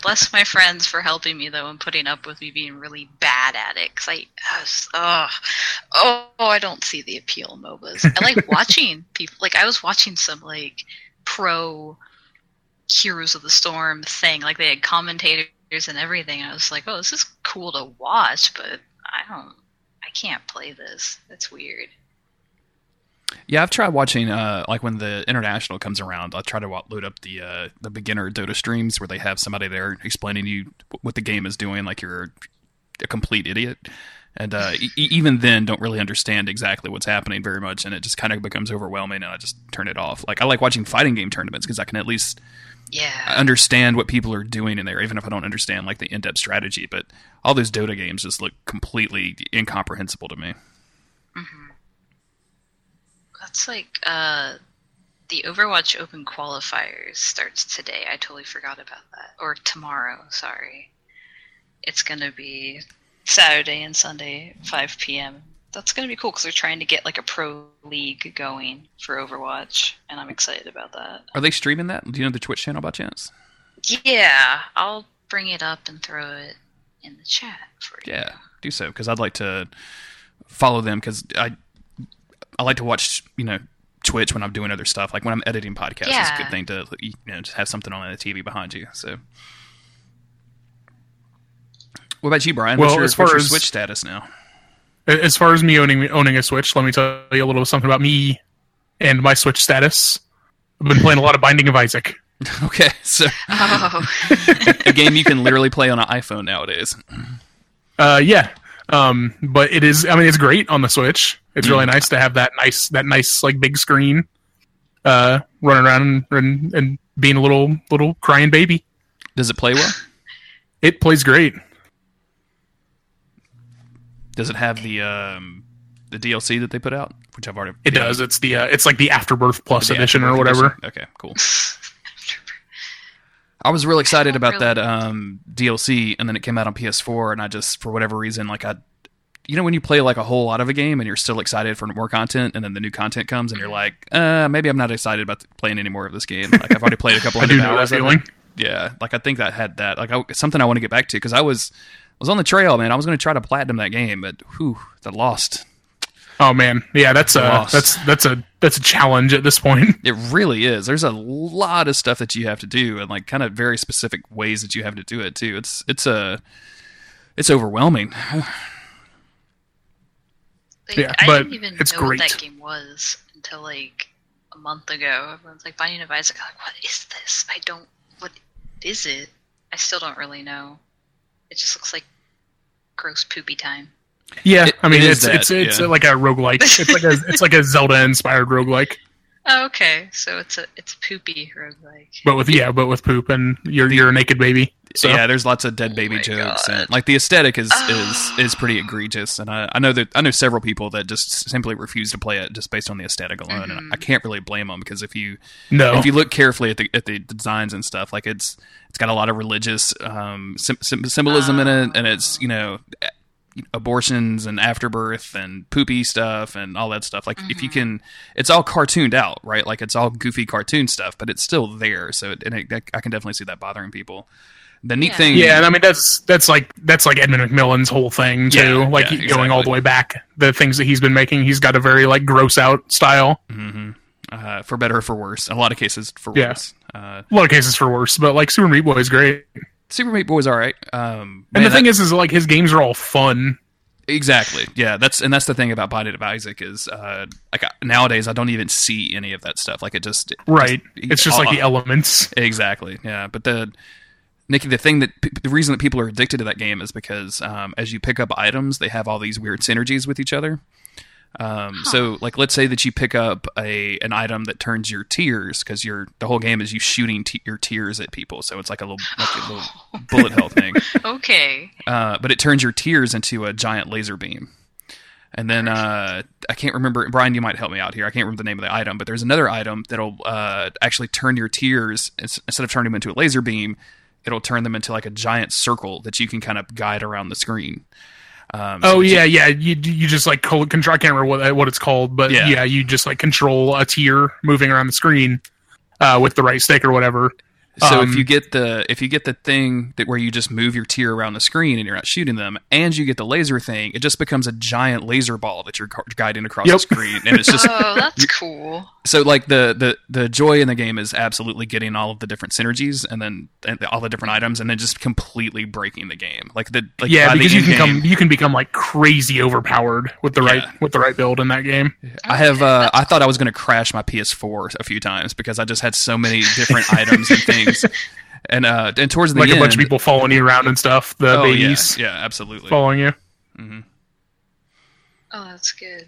Bless my friends for helping me though and putting up with me being really bad at it. Cause I, I was, oh, oh, I don't see the appeal in MOBAs. I like watching people. Like I was watching some like pro Heroes of the Storm thing. Like they had commentators and everything. I was like, oh, this is cool to watch, but I don't, I can't play this. That's weird. Yeah, I've tried watching, uh, like when the international comes around, I try to load up the uh, the beginner Dota streams where they have somebody there explaining to you what the game is doing, like you're a complete idiot. And uh, e- even then, don't really understand exactly what's happening very much, and it just kind of becomes overwhelming, and I just turn it off. Like, I like watching fighting game tournaments because I can at least... Yeah, I understand what people are doing in there, even if I don't understand like the in-depth strategy. But all those Dota games just look completely incomprehensible to me. Mm-hmm. That's like uh, the Overwatch Open Qualifiers starts today. I totally forgot about that. Or tomorrow, sorry. It's going to be Saturday and Sunday, five p.m. That's going to be cool because they're trying to get like a pro league going for Overwatch, and I'm excited about that. Are they streaming that? Do you know the Twitch channel by chance? Yeah, I'll bring it up and throw it in the chat for you. Yeah, do so, because I'd like to follow them, because I I like to watch, you know, Twitch when I'm doing other stuff. Like when I'm editing podcasts, yeah. It's a good thing to, you know, just have something on the T V behind you. So, what about you, Brian? Well, what's your, as far what's your as, Switch status now? As far as me owning owning a Switch, let me tell you a little something about me and my Switch status. I've been playing a lot of Binding of Isaac. Okay, so oh. A game you can literally play on an iPhone nowadays. Uh, yeah. Um, but it is, I mean, it's great on the Switch. It's really yeah. nice to have that nice, that nice, like, big screen, uh, running around and, and being a little, little crying baby. Does it play well? It plays great. Does it have the, um, the D L C that they put out, which I've already, it yeah. does. It's the, uh, it's like the Afterbirth Plus the edition Afterbirth or whatever. Edition. Okay, cool. I was real excited about really. that um, D L C, and then it came out on P S four, and I just, for whatever reason, like I, you know, when you play like a whole lot of a game and you're still excited for more content, and then the new content comes, and you're like, uh, maybe I'm not excited about playing any more of this game. Like I've already played a couple hundred hours. I do know that feeling. Yeah, like I think that had that. Like I, it's something I want to get back to, because I was, I was on the trail, man. I was going to try to platinum that game, but whew, that lost. Oh man, yeah, that's a lost. that's that's a that's a challenge at this point. It really is. There's a lot of stuff that you have to do, and like kind of very specific ways that you have to do it too. It's it's a it's overwhelming. Like, yeah, I but didn't even it's know great. What that game was until like a month ago. Everyone's like Binding of Isaac. Like, what is this? I don't. What is it? I still don't really know. It just looks like gross poopy time. Yeah, it, I mean it it's that, it's it's yeah. like a roguelike. It's like a it's like a Zelda inspired roguelike. Oh, okay. So it's a it's poopy roguelike. But with yeah, but with poop and you're you're a naked baby. So yeah, there's lots of dead baby oh jokes God. And like the aesthetic is, oh. is is pretty egregious, and I I know that I know several people that just simply refuse to play it just based on the aesthetic alone, mm-hmm. and I can't really blame them, because if you no. if you look carefully at the at the designs and stuff, like it's it's got a lot of religious um sim- sim- symbolism oh. in it, and it's, you know, abortions and afterbirth and poopy stuff and all that stuff, like mm-hmm. if you can, it's all cartooned out, right? Like it's all goofy cartoon stuff, but it's still there, so it, and it, that, I can definitely see that bothering people. The neat yeah. thing yeah and I mean that's that's like that's like Edmund McMillan's whole thing too, yeah, like yeah, he, exactly. going all the way back, the things that he's been making, he's got a very like gross out style, mm-hmm. uh, for better or for worse, in a lot of cases for yeah. worse, uh, a lot of cases for worse, but like Super Meat Boy is great. Super Meat Boy is all right, um, and man, the thing that, is, is like his games are all fun. Exactly, yeah. That's and that's the thing about Binding of Isaac is, uh, like I, nowadays I don't even see any of that stuff. Like it just right. Just, it's just all, like the elements. Exactly, yeah. But the Nikki, the thing that the reason that people are addicted to that game is because um, as you pick up items, they have all these weird synergies with each other. Um, huh. So, like, let's say that you pick up a an item that turns your tears, because your the whole game is you shooting te- your tears at people. So it's like a little, like a little bullet hell thing. Okay. Uh, but it turns your tears into a giant laser beam. And then uh, I can't remember. Brian, you might help me out here. I can't remember the name of the item, but there's another item that'll uh, actually turn your tears, instead of turning them into a laser beam, it'll turn them into like a giant circle that you can kind of guide around the screen. Um, oh so yeah, you, yeah. You you just like control. I can't remember what what it's called, but yeah, yeah you just like control a tear moving around the screen uh, with the right stick or whatever. So um, if you get the if you get the thing that where you just move your tear around the screen and you're not shooting them, and you get the laser thing, it just becomes a giant laser ball that you're guiding across yep. the screen, and it's just oh that's cool. So like the, the the joy in the game is absolutely getting all of the different synergies and then and all the different items, and then just completely breaking the game. Like the like yeah, because you can come you can become like crazy overpowered with the right yeah. with the right build in that game. Okay, I have uh, I thought I was going to crash my P S four a few times because I just had so many different items and things. And uh, and towards the like end, a bunch of people following you around and stuff. The oh, babies, yeah, yeah, absolutely following you. Mm-hmm. Oh, that's good.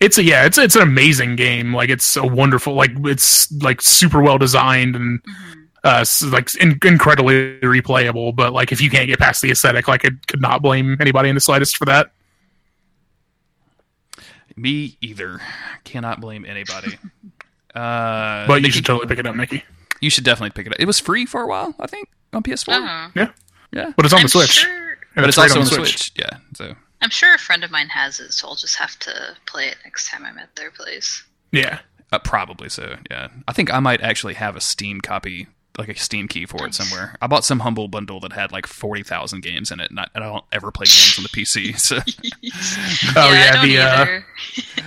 It's a yeah, it's it's an amazing game. Like it's a wonderful, like it's like super well designed and mm-hmm. uh, like in, incredibly replayable. But like if you can't get past the aesthetic, like I could not blame anybody in the slightest for that. Me either. Cannot blame anybody. uh, but Nikki, you should totally pick it up, Nikki. You should definitely pick it up. It was free for a while, I think, on P S four. Uh-huh. Yeah. Yeah. But it's on the I'm Switch. Sure. But it's, it's also on the Switch. Switch. Yeah. So I'm sure a friend of mine has it, so I'll just have to play it next time I'm at their place. Yeah, uh, probably so, yeah. I think I might actually have a Steam copy, like a Steam key for it somewhere. I bought some Humble Bundle that had like forty thousand games in it, and I, and I don't ever play games on the P C, so... oh, yeah, yeah I don't the, either.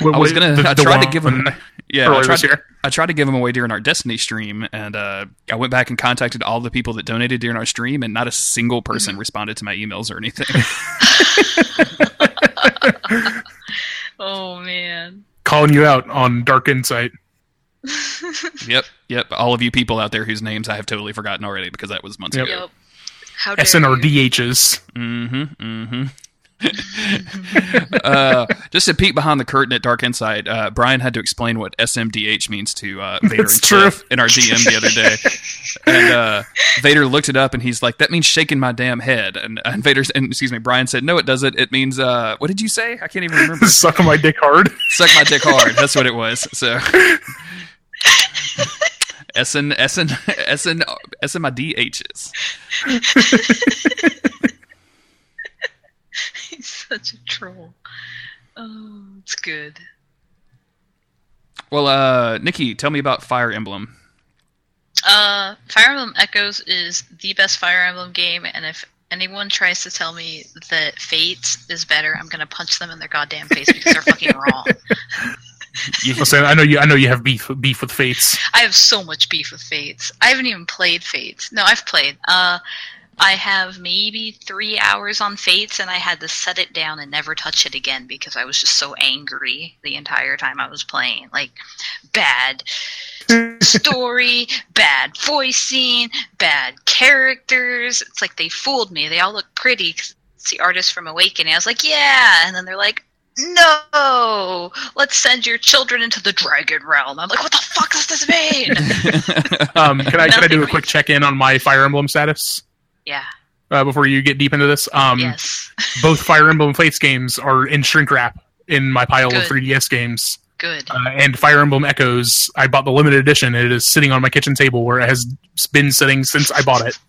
Uh, I was gonna... The, the I tried to give them... Yeah, I tried, to, I tried to give them away during our Destiny stream, and uh, I went back and contacted all the people that donated during our stream, and not a single person mm-hmm. responded to my emails or anything. Oh, man. Calling you out on Dark Insight. Yep, yep. All of you people out there whose names I have totally forgotten already, because that was months yep. ago. Yep. How dare S N R D H's. You. Mm-hmm, mm-hmm. uh, just to peek behind the curtain at Dark Insight, uh, Brian had to explain what S M D H means to uh, Vader and Cliff in our D M the other day. And uh, Vader looked it up, and he's like, "That means shaking my damn head." And, and Vader, and, excuse me, Brian said, "No, it doesn't. It means uh, what did you say? I can't even remember." Suck my dick hard. Suck my dick hard. That's what it was. So. SN SN SN S M D H's. He's such a troll. Oh, it's good. Well, uh, Nikki, tell me about Fire Emblem. Uh, Fire Emblem Echoes is the best Fire Emblem game, and if anyone tries to tell me that Fates is better, I'm gonna punch them in their goddamn face because they're fucking wrong. Listen, I know you. I know you have beef beef with Fates. I have so much beef with Fates. I haven't even played Fates. No, I've played. Uh, I have maybe three hours on Fates, and I had to set it down and never touch it again because I was just so angry the entire time I was playing. Like, bad story, bad voicing, bad characters. It's like they fooled me. They all look pretty. 'Cause it's the artist from Awakening. I was like, yeah, and then they're like, "No! Let's send your children into the dragon realm." I'm like, what the fuck does this mean? um, can I can I do a quick check-in on my Fire Emblem status? Yeah. Uh, before you get deep into this? Um, yes. Both Fire Emblem and Fates games are in shrink wrap in my pile Good. Of three D S games. Good. Uh, and Fire Emblem Echoes, I bought the limited edition, and it is sitting on my kitchen table where it has been sitting since I bought it.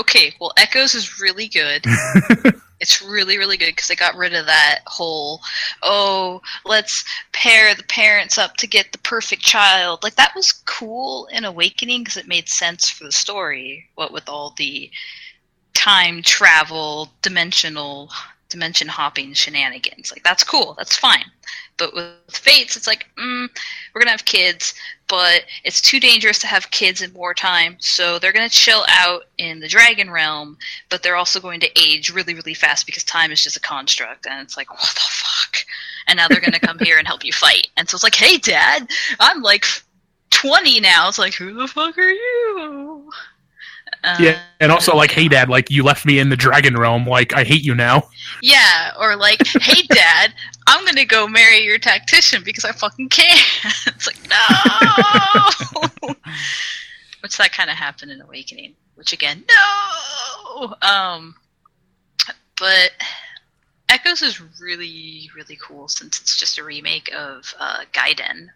Okay, well, Echoes is really good. It's really, really good because they got rid of that whole, oh, let's pair the parents up to get the perfect child. Like, that was cool in Awakening because it made sense for the story, what with all the time travel, dimensional, dimension hopping shenanigans. Like, that's cool. That's fine. But with Fates, it's like, mm, we're going to have kids, but it's too dangerous to have kids in wartime, so they're going to chill out in the dragon realm, but they're also going to age really, really fast because time is just a construct, and it's like, what the fuck? And now they're going to come here and help you fight. And so it's like, hey, Dad, I'm like twenty now. It's like, who the fuck are you? Uh, yeah, and also like, hey, Dad, like, you left me in the dragon realm. Like, I hate you now. Yeah, or like, hey, Dad, I'm going to go marry your tactician because I fucking can't. It's like, no! Which that kind of happened in Awakening. Which, again, no! Um, but Echoes is really, really cool since it's just a remake of uh, Gaiden.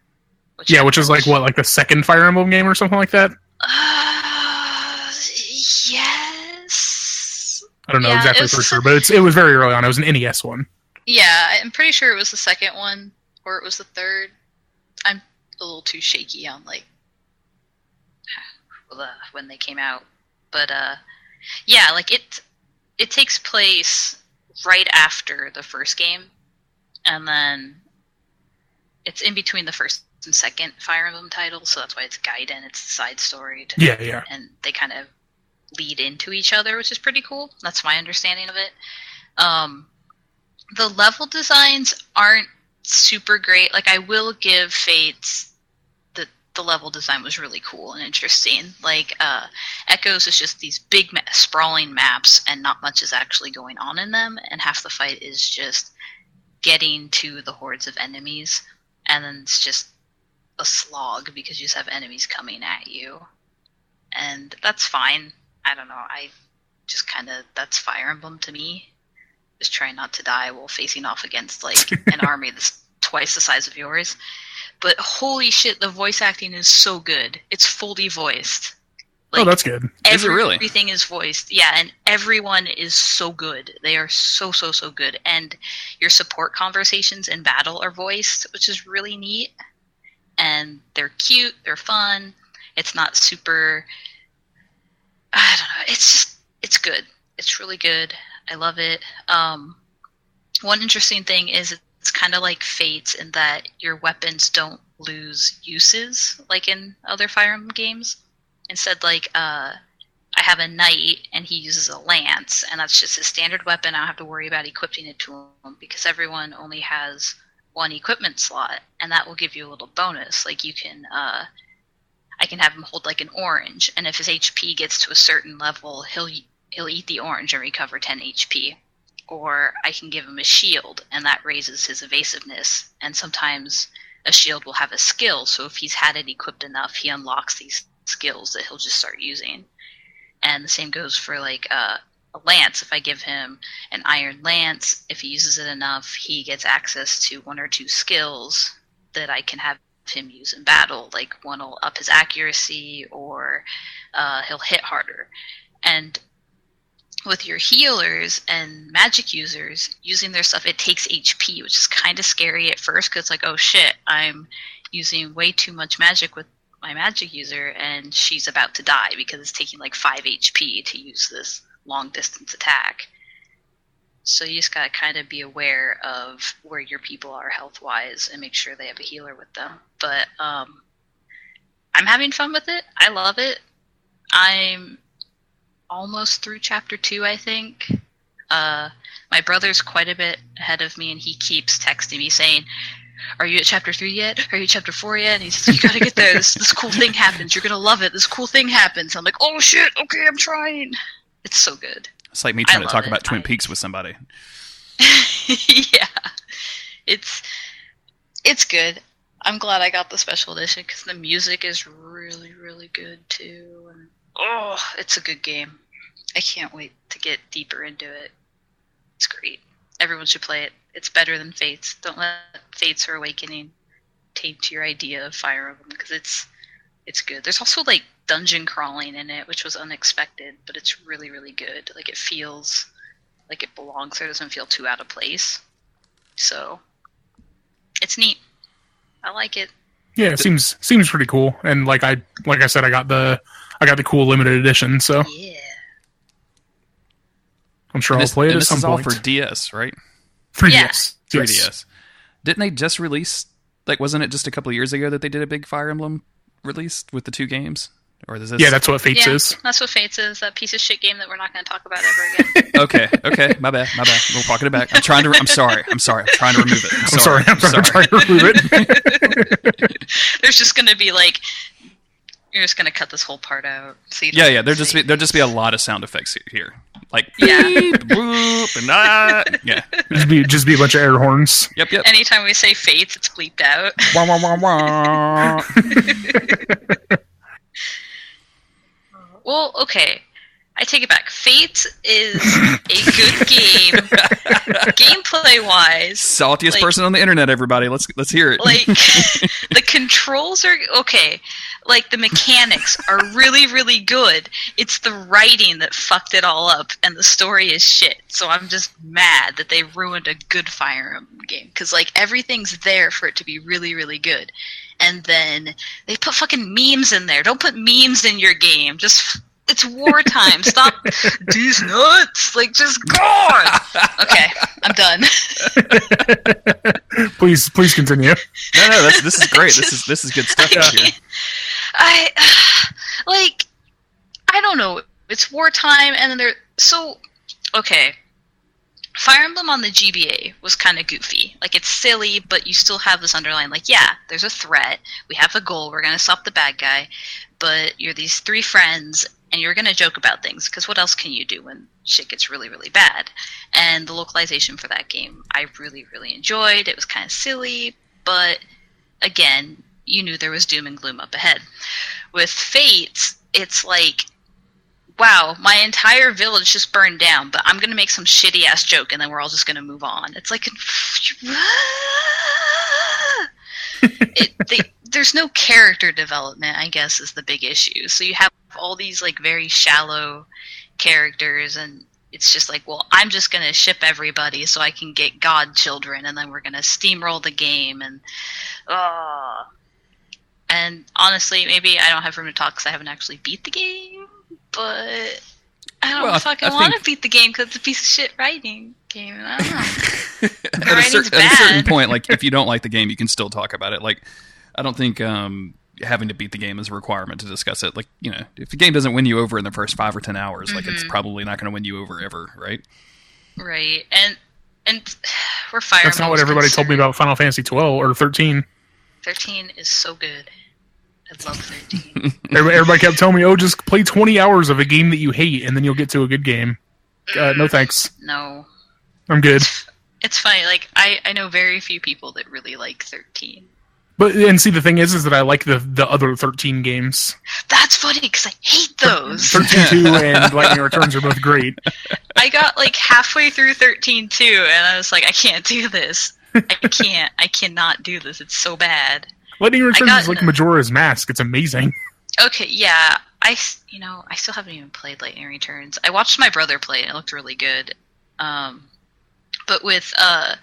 Which yeah, which is like, what, like the second Fire Emblem game or something like that? Uh, yes? I don't know yeah, exactly for sure, but it's, it was very early on. It was an N E S one. Yeah, I'm pretty sure it was the second one, or it was the third. I'm a little too shaky on, like, when they came out. But, uh, yeah, like, it it takes place right after the first game, and then it's in between the first and second Fire Emblem titles, so that's why it's Gaiden, it's the side story. To, yeah, yeah. And they kind of lead into each other, which is pretty cool. That's my understanding of it. Um... The level designs aren't super great. Like, I will give Fates that the level design was really cool and interesting. Like, uh, Echoes is just these big, ma- sprawling maps, and not much is actually going on in them, and half the fight is just getting to the hordes of enemies, and then it's just a slog because you just have enemies coming at you. And that's fine. I don't know. I just kind of... That's Fire Emblem to me. Just try not to die while facing off against, like, an army that's twice the size of yours. But holy shit, the voice acting is so good. It's fully voiced. Like, oh, that's good. Every, is it really? Everything is voiced. Yeah, and everyone is so good. They are so, so, so good. And your support conversations in battle are voiced, which is really neat. And they're cute. They're fun. It's not super... I don't know. It's just... It's good. It's really good. I love it. Um, one interesting thing is it's kind of like Fates in that your weapons don't lose uses like in other Fire Emblem games. Instead, like, uh, I have a knight, and he uses a lance, and that's just his standard weapon. I don't have to worry about equipping it to him, because everyone only has one equipment slot, and that will give you a little bonus. Like, you can, uh, I can have him hold, like, an orange, and if his H P gets to a certain level, he'll he'll eat the orange and recover ten H P. Or I can give him a shield, and that raises his evasiveness, and sometimes a shield will have a skill, so if he's had it equipped enough, he unlocks these skills that he'll just start using. And the same goes for like uh, a lance. If I give him an iron lance, if he uses it enough, he gets access to one or two skills that I can have him use in battle. Like one will up his accuracy, or uh, he'll hit harder. And with your healers and magic users using their stuff, it takes H P, which is kind of scary at first, because it's like, oh shit, I'm using way too much magic with my magic user, and she's about to die because it's taking like five H P to use this long distance attack. So you just gotta kind of be aware of where your people are health wise and make sure they have a healer with them. But um, I'm having fun with it. I love it. I'm almost through chapter two, I think. Uh, my brother's quite a bit ahead of me, and he keeps texting me saying, are you at chapter three yet? Are you at chapter four yet? And he says, you gotta get there. This this cool thing happens. You're gonna love it. This cool thing happens. I'm like, oh shit, okay, I'm trying. It's so good. It's like me trying to talk it. about Twin I... Peaks with somebody. Yeah. It's it's good. I'm glad I got the special edition because the music is really, really good too. And, oh, it's a good game. I can't wait to get deeper into it. It's great. Everyone should play it. It's better than Fates. Don't let Fates or Awakening taint your idea of Fire Emblem, because it's it's good. There's also like dungeon crawling in it, which was unexpected, but it's really, really good. Like it feels like it belongs there. It doesn't feel too out of place. So it's neat. I like it. Yeah, it seems seems pretty cool. And like I like I said, I got the I got the cool limited edition. So yeah, I'm sure this, I'll play it at some point. This is all for D S, right? three D S. Yeah. three D S. Didn't they just release, like, wasn't it just a couple of years ago that they did a big Fire Emblem release with the two games? Or is this? Yeah, that's what Fates yeah, is. That's what Fates is, that piece of shit game that we're not going to talk about ever again. okay, okay, my bad, my bad. We'll pocket it back. I'm trying to, re- I'm sorry, I'm sorry, I'm trying to remove it. I'm, I'm sorry, sorry, I'm sorry, sorry. I'm trying to remove it. There's just going to be, like, you're just going to cut this whole part out. So you yeah, yeah, there'll just, be, there'll just be a lot of sound effects here. Like, yeah. beep, boop, and ah, yeah. Just be, just be a bunch of air horns. Yep, yep. Anytime we say Fates, it's bleeped out. Wah, wah, wah, wah. Well, okay. I take it back. Fates is a good game, gameplay-wise. Saltiest like, person on the internet, everybody. Let's let's hear it. Like, the controls are... Okay. Like, the mechanics are really, really good. It's the writing that fucked it all up, and the story is shit. So I'm just mad that they ruined a good Fire Emblem game. Because, like, everything's there for it to be really, really good. And then they put fucking memes in there. Don't put memes in your game. Just... It's wartime. Stop these nuts. Like, just go on. Okay, I'm done. please, please continue. No, no, this, this is great. Just, this is this is good stuff out here. I like. I don't know. It's wartime, and then they're so okay. Fire Emblem on the G B A was kind of goofy. Like, it's silly, but you still have this underlying, like, yeah, there's a threat. We have a goal. We're going to stop the bad guy. But you're these three friends, and you're going to joke about things, because what else can you do when shit gets really, really bad? And the localization for that game, I really, really enjoyed. It was kind of silly, but again, you knew there was doom and gloom up ahead. With Fates, it's like, wow, my entire village just burned down, but I'm going to make some shitty-ass joke, and then we're all just going to move on. It's like, it, they, there's no character development, I guess, is the big issue. So you have all these like very shallow characters, and it's just like, well, I'm just going to ship everybody so I can get godchildren, and then we're going to steamroll the game. And uh, and honestly, maybe I don't have room to talk because I haven't actually beat the game, but I don't well, fucking I want think... to beat the game because it's a piece of shit writing game. I don't know. at, a cer- at a certain point, like, if you don't like the game, you can still talk about it. Like, I don't think... Um... having to beat the game is a requirement to discuss it. Like, you know, if the game doesn't win you over in the first five or ten hours, mm-hmm. like, it's probably not going to win you over ever, right? Right. And and we're Fire That's not what everybody concerned. told me about Final Fantasy twelve or thirteen. thirteen is so good. I love thirteen. Everybody kept telling me, oh, just play twenty hours of a game that you hate and then you'll get to a good game. Uh, no thanks. No. I'm good. It's, it's funny. Like, I, I know very few people that really like thirteen. But and see, the thing is, is that I like the, the other thirteen games. That's funny because I hate those. thirteen two and Lightning Returns are both great. I got like halfway through thirteen two, and I was like, I can't do this. I can't. I cannot do this. It's so bad. Lightning Returns got, is like Majora's Mask. It's amazing. Okay, yeah. I you know I still haven't even played Lightning Returns. I watched my brother play it. It looked really good. Um, but with uh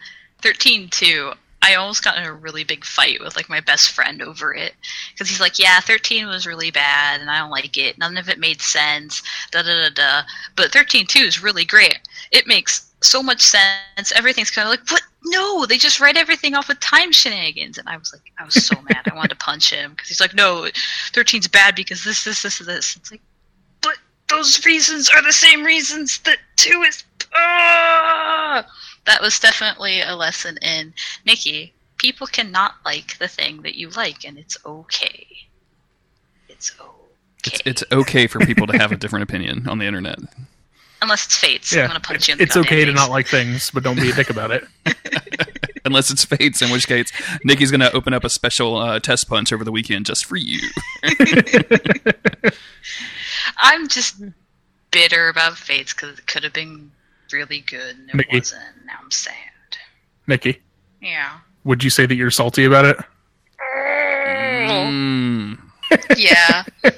thirteen two. I almost got in a really big fight with, like, my best friend over it. Because he's like, yeah, thirteen was really bad, and I don't like it. None of it made sense, da-da-da-da. But thirteen two is really great. It makes so much sense. Everything's kind of like, what? No, they just write everything off with time shenanigans. And I was like, I was so mad. I wanted to punch him. Because he's like, no, thirteen's bad because this, this, this, this. It's like, but those reasons are the same reasons that two is... Ah! That was definitely a lesson in, Nikki, people cannot like the thing that you like, and it's okay. It's okay. It's, it's okay for people to have a different opinion on the internet. Unless it's Fates. Yeah, I'm gonna punch you in the It's okay to not like things, but don't be a dick about it. Unless it's Fates, in which case Nikki's going to open up a special uh, test punch over the weekend just for you. I'm just bitter about Fates because it could have been... really good, and it Nikki. wasn't. Now I'm sad. Nikki? Yeah? Would you say that you're salty about it? Mm. Yeah. I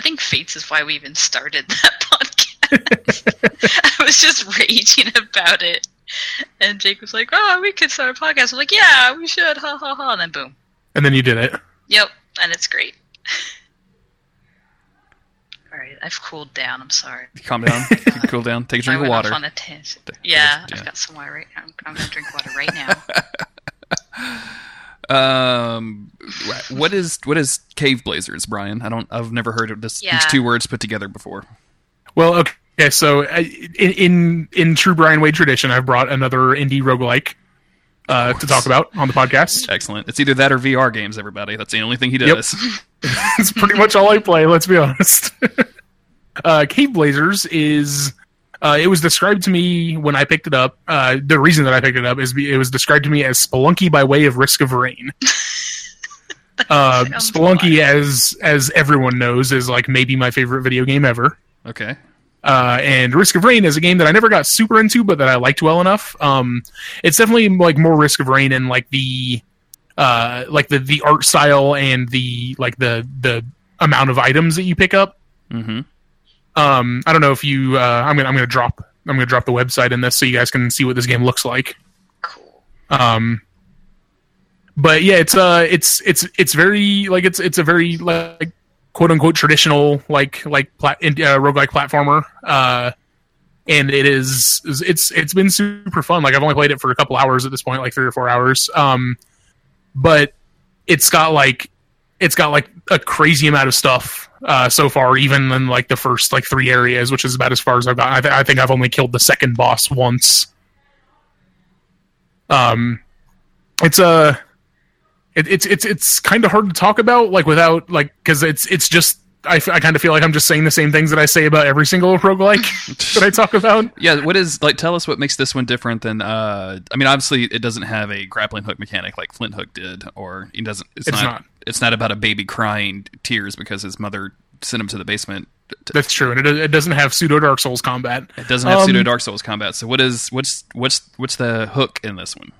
think Fates is why we even started that podcast. I was just raging about it. And Jake was like, oh, we could start a podcast. I'm like, yeah, we should. Ha, ha, ha. And then boom. And then you did it. Yep. And it's great. All right, I've cooled down. I'm sorry. Calm down. Uh, cool down. Take a drink I went of water. Off on a tangent. Yeah, yeah, I've got some water right now. I'm, I'm going to drink water right now. um, what is what is Cave Blazers, Brian? I don't. I've never heard of this. Yeah. These two words put together before. Well, okay. So I, in, in in true Brian Wade tradition, I've brought another indie roguelike uh, to talk about on the podcast. Excellent. It's either that or V R games. Everybody. That's the only thing he does. Yep. That's pretty much all I play, let's be honest. uh, Cave Blazers is... Uh, it was described to me when I picked it up. Uh, the reason that I picked it up is be, it was described to me as Spelunky by way of Risk of Rain. uh, Spelunky, as as everyone knows, is like maybe my favorite video game ever. Okay. Uh, and Risk of Rain is a game that I never got super into, but that I liked well enough. Um, it's definitely like more Risk of Rain and like the... Uh, like the, the art style and the like the the amount of items that you pick up. Mm-hmm. Um, I don't know if you. Uh, I'm gonna I'm gonna drop I'm gonna drop the website in this so you guys can see what this game looks like. Cool. Um, but yeah, it's uh, it's it's it's very like it's it's a very like quote unquote traditional like like plat- uh, roguelike platformer. Uh, and it is it's it's been super fun. Like I've only played it for a couple hours at this point, like three or four hours. Um. But it's got like it's got like a crazy amount of stuff uh, so far, even in like the first like three areas, which is about as far as I've gotten. I, th- I think I've only killed the second boss once. Um, it's a uh, it, it's it's it's kind of hard to talk about like without like because it's it's just I, f- I kind of feel like I'm just saying the same things that I say about every single roguelike that I talk about. Yeah, what is like? Tell us what makes this one different than. Uh, I mean, obviously, it doesn't have a grappling hook mechanic like Flint Hook did, or it doesn't. It's, it's not, not. It's not about a baby crying tears because his mother sent him to the basement. To, That's true, and it, it doesn't have pseudo Dark Souls combat. It doesn't have um, pseudo Dark Souls combat. So what is what's what's what's the hook in this one?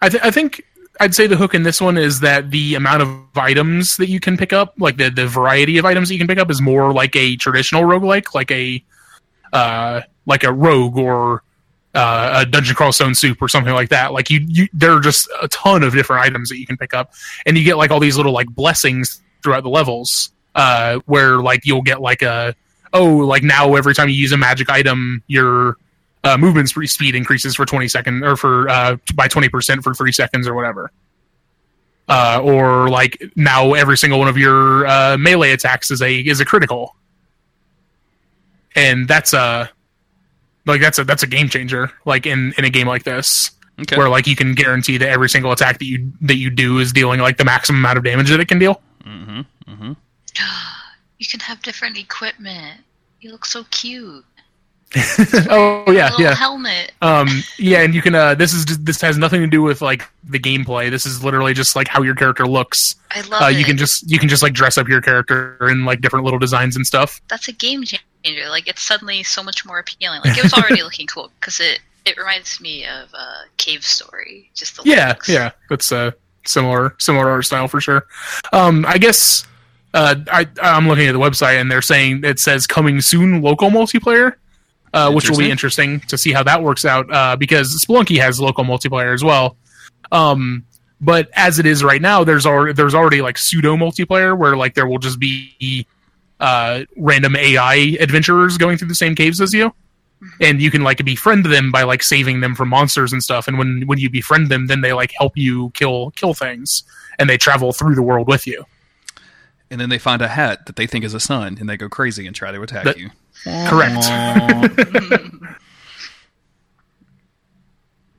I, th- I think I'd say the hook in this one is that the amount of items that you can pick up, like the, the variety of items that you can pick up, is more like a traditional roguelike, like a uh, like a Rogue or uh, a Dungeon Crawl Stone Soup or something like that. Like you, you, there are just a ton of different items that you can pick up, and you get like all these little like blessings throughout the levels, uh, where like you'll get like a oh like now every time you use a magic item, you're Uh, movement speed increases for twenty seconds, or for uh, by twenty percent for three seconds, or whatever. Uh, or like now, every single one of your uh, melee attacks is a is a critical, and that's a like that's a that's a game changer. Like in, in a game like this, okay. where like you can guarantee that every single attack that you that you do is dealing like the maximum amount of damage that it can deal. Mm-hmm. Mm-hmm. You can have different equipment. You look so cute. oh yeah, yeah. Helmet. Um, yeah, and you can. Uh, this is this has nothing to do with like the gameplay. This is literally just like how your character looks. I love uh, it. You can just you can just like dress up your character in like different little designs and stuff. That's a game changer. Like it's suddenly so much more appealing. Like it was already looking cool because it, it reminds me of uh, Cave Story. Just the yeah, looks. yeah. That's a uh, similar similar art style for sure. Um, I guess uh, I I'm looking at the website and they're saying it says coming soon local multiplayer. Uh, which will be interesting to see how that works out, uh, because Spelunky has local multiplayer as well. Um, but as it is right now, there's already, there's already like pseudo multiplayer where like there will just be uh, random A I adventurers going through the same caves as you, and you can like befriend them by like saving them from monsters and stuff. And when, when you befriend them, then they like help you kill kill things, and they travel through the world with you. And then they find a hat that they think is a sun, and they go crazy and try to attack that, you. Correct.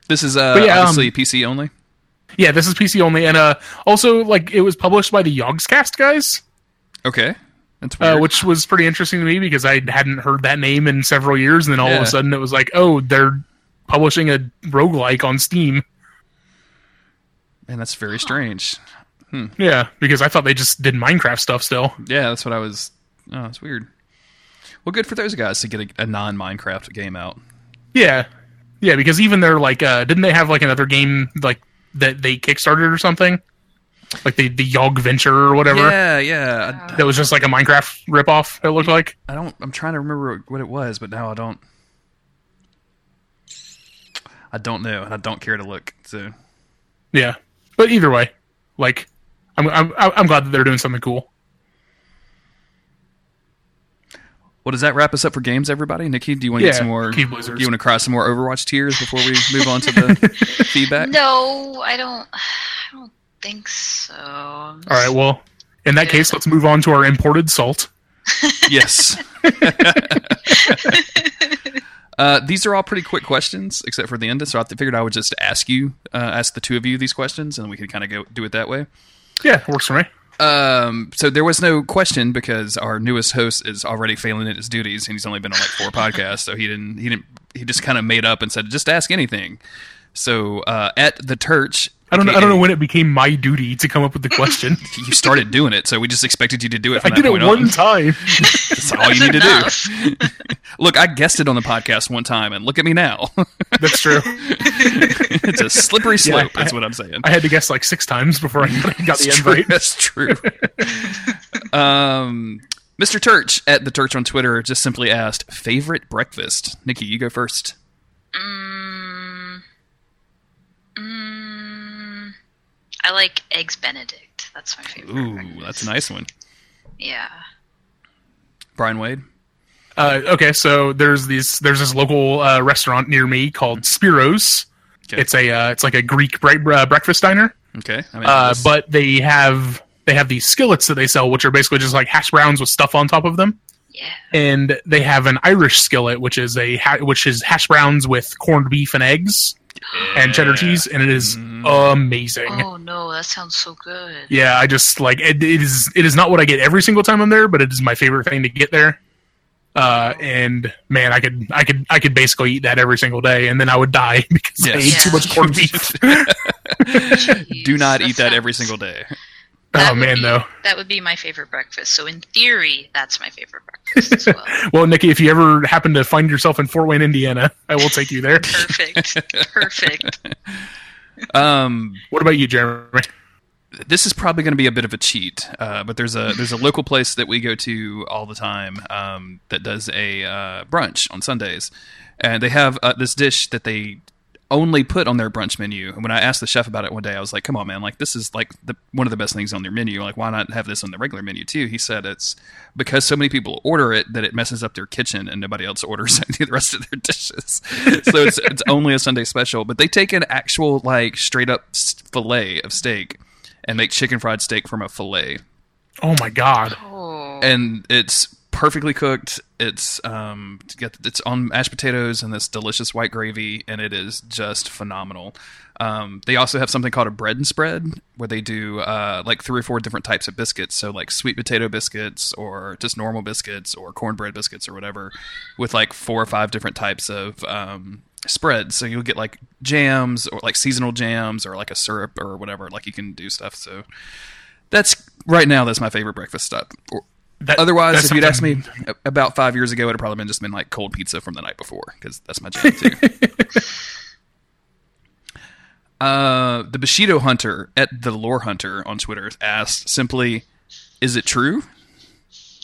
This is uh, yeah, obviously um, P C only. Yeah, this is P C only, and uh, also like it was published by the Yogscast guys. Okay, that's weird. Uh, which was pretty interesting to me because I hadn't heard that name in several years, and then all yeah. of a sudden it was like, oh, they're publishing a roguelike on Steam, and that's very strange. Hmm. Yeah, because I thought they just did Minecraft stuff still. Yeah, that's what I was... Oh, that's weird. Well, good for those guys to get a, a non-Minecraft game out. Yeah. Yeah, because even their, like... Uh, didn't they have, like, another game, like, that they kickstarted or something? Like, the, the Yogg Venture or whatever? Yeah, yeah. I, that was just, like, a Minecraft ripoff, it looked like? I don't... I'm trying to remember what it was, but now I don't... I don't know, and I don't care to look, so... Yeah. But either way, like... I'm, I'm I'm glad that they're doing something cool. Well, does that wrap us up for games, everybody? Nikki, do you want to yeah, get some more? Do you want to cry some more Overwatch tears before we move on to the feedback? No, I don't. I don't think so. All right. Well, in that yeah. case, let's move on to our imported salt. Yes. Uh, these are all pretty quick questions, except for the end. So I figured I would just ask you, uh, ask the two of you these questions, and we could kind of go do it that way. Yeah, works for me. Um, so there was no question because our newest host is already failing at his duties, and he's only been on like four podcasts, so he didn't. He didn't. He just kind of made up and said, "Just ask anything." So uh, at the church, I don't. Know, I don't know when it became my duty to come up with the question. You started doing it, so we just expected you to do it. From I that did point it one on. time. That's all That's you need enough. to do. Look, I guested on the podcast one time, and look at me now. That's true. It's a slippery slope. Yeah, I, that's what I'm saying. I had to guess like six times before I got the invite. That's true. um, Mister Turch at the Turch on Twitter just simply asked, "Favorite breakfast?" Nikki, you go first. Mm, mm, I like Eggs Benedict. That's my favorite. Ooh, breakfast. That's a nice one. Yeah. Brian Wade. Uh, okay, so there's these there's this local uh, restaurant near me called Spiros. Okay. It's a uh, it's like a Greek bre- uh, breakfast diner. Okay, I mean, uh, but they have they have these skillets that they sell, which are basically just like hash browns with stuff on top of them. Yeah, and they have an Irish skillet, which is a ha- which is hash browns with corned beef and eggs yeah. and cheddar cheese, and it is mm. amazing. Oh no, that sounds so good. Yeah, I just like it, it is it is not what I get every single time I'm there, but it is my favorite thing to get there. Uh, and man, I could, I could, I could basically eat that every single day, and then I would die because yes. I ate yeah. too much corned beef. Jeez, do not that eat that sounds... every single day. That oh man, be, though, that would be my favorite breakfast. So in theory, that's my favorite breakfast as well. Well, Nikki, if you ever happen to find yourself in Fort Wayne, Indiana, I will take you there. Perfect, perfect. Um, what about you, Jeremy? This is probably going to be a bit of a cheat, uh, but there's a there's a local place that we go to all the time um, that does a uh, brunch on Sundays, and they have uh, this dish that they only put on their brunch menu. And when I asked the chef about it one day, I was like, "Come on, man! Like this is like the, one of the best things on their menu. Like why not have this on the regular menu too?" He said it's because so many people order it that it messes up their kitchen and nobody else orders the rest of their dishes. So it's it's only a Sunday special. But they take an actual like straight up fillet of steak and make chicken fried steak from a fillet. Oh my god! Oh. And it's perfectly cooked. It's um, it's on mashed potatoes and this delicious white gravy, and it is just phenomenal. Um, they also have something called a bread and spread, where they do uh, like three or four different types of biscuits. So like sweet potato biscuits, or just normal biscuits, or cornbread biscuits, or whatever, with like four or five different types of um. spread. So you'll get like jams or like seasonal jams or like a syrup or whatever. Like you can do stuff. So that's right now. That's my favorite breakfast stuff. That, Otherwise, if you'd asked me about five years ago, it'd probably been just been like cold pizza from the night before because that's my jam too. uh, the Bushido Hunter at the Lore Hunter on Twitter asked simply, "Is it true?"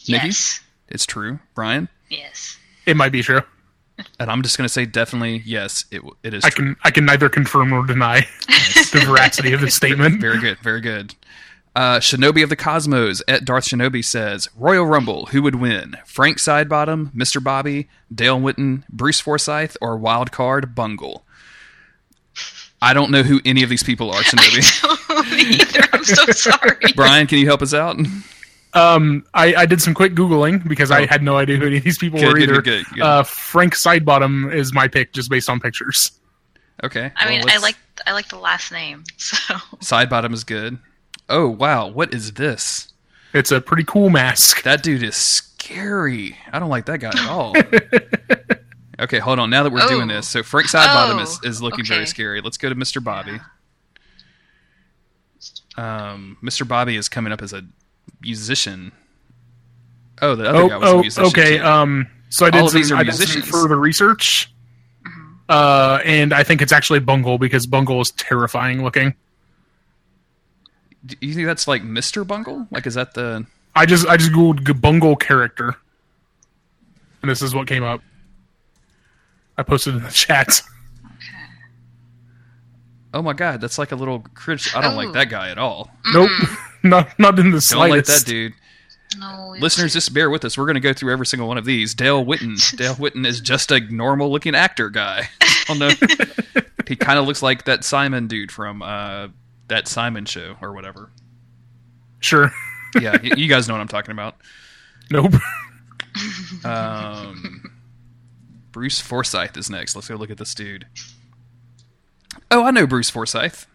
Nikki? Yes, it's true. Brian, yes, it might be true. And I'm just going to say definitely, yes, it it is I true. Can, I can neither confirm nor deny the veracity of this statement. Very good, very good. Uh, Shinobi of the Cosmos at Darth Shinobi says, Royal Rumble, who would win? Frank Sidebottom, Mister Bobby, Dale Winton, Bruce Forsyth, or Wild Card Bungle? I don't know who any of these people are, Shinobi. I don't either, I'm so sorry. Brian, can you help us out? Um, I, I did some quick Googling because oh. I had no idea who any of these people good, were either. Good, good, good. Uh, Frank Sidebottom is my pick just based on pictures. Okay. I well, mean, let's... I like I like the last name. So Sidebottom is good. Oh wow, what is this? It's a pretty cool mask. That dude is scary. I don't like that guy at all. Okay, hold on. Now that we're oh. doing this, so Frank Sidebottom oh. is, is looking okay. very scary. Let's go to Mister Bobby. Yeah. Um, Mister Bobby is coming up as a musician. Oh, the other oh, guy was oh, a musician. Okay, too. um, so I did, some, these are I did some further research, uh, and I think it's actually Bungle because Bungle is terrifying looking. Do you think that's like Mister Bungle? Like, is that the? I just I just googled Bungle character, and this is what came up. I posted in the chat. Oh my god, that's like a little cringe. I don't oh. like that guy at all. Nope. Not not in the slightest. Don't like that dude. No, listeners, just bear with us. We're going to go through every single one of these. Dale Winton. Dale Winton is just a normal-looking actor guy. I don't know. He kind of looks like that Simon dude from uh, that Simon show or whatever. Sure. Yeah, you guys know what I'm talking about. Nope. Um, Bruce Forsyth is next. Let's go look at this dude. Oh, I know Bruce Forsyth.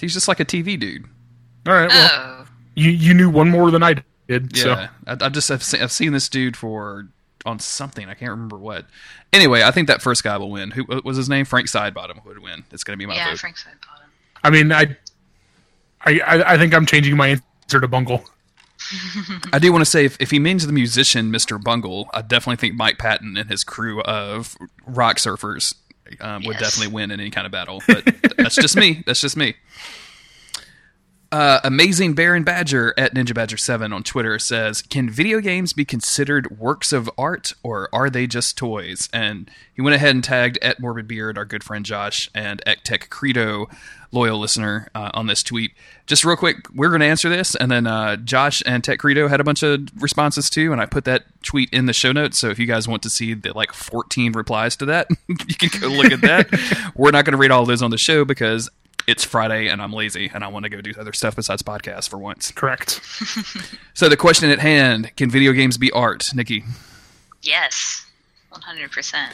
He's just like a T V dude. All right, well, oh. you you knew one more than I did. Yeah, so. I, I just have seen, I've seen this dude for on something I can't remember what. Anyway, I think that first guy will win. Who what was his name? Frank Sidebottom would win. It's going to be my yeah, vote. Frank Sidebottom. I mean, I, I I think I'm changing my answer to Bungle. I do want to say, if, if he means the musician Mister Bungle, I definitely think Mike Patton and his crew of rock surfers. Um, would yes. definitely win in any kind of battle, but that's just me. That's just me. Uh, Amazing Baron Badger at Ninja Badger seven on Twitter says, "Can video games be considered works of art, or are they just toys?" And he went ahead and tagged at Morbid Beard, our good friend Josh, and at Tech Credo, loyal listener, uh, on this tweet. Just real quick, we're going to answer this, and then uh, Josh and Tech Credo had a bunch of responses too, and I put that tweet in the show notes. So if you guys want to see the like fourteen replies to that, you can go look at that. We're not going to read all those on the show because it's Friday and I'm lazy and I want to go do other stuff besides podcasts for once. Correct. So the question at hand, can video games be art, Nikki? Yes. one hundred percent.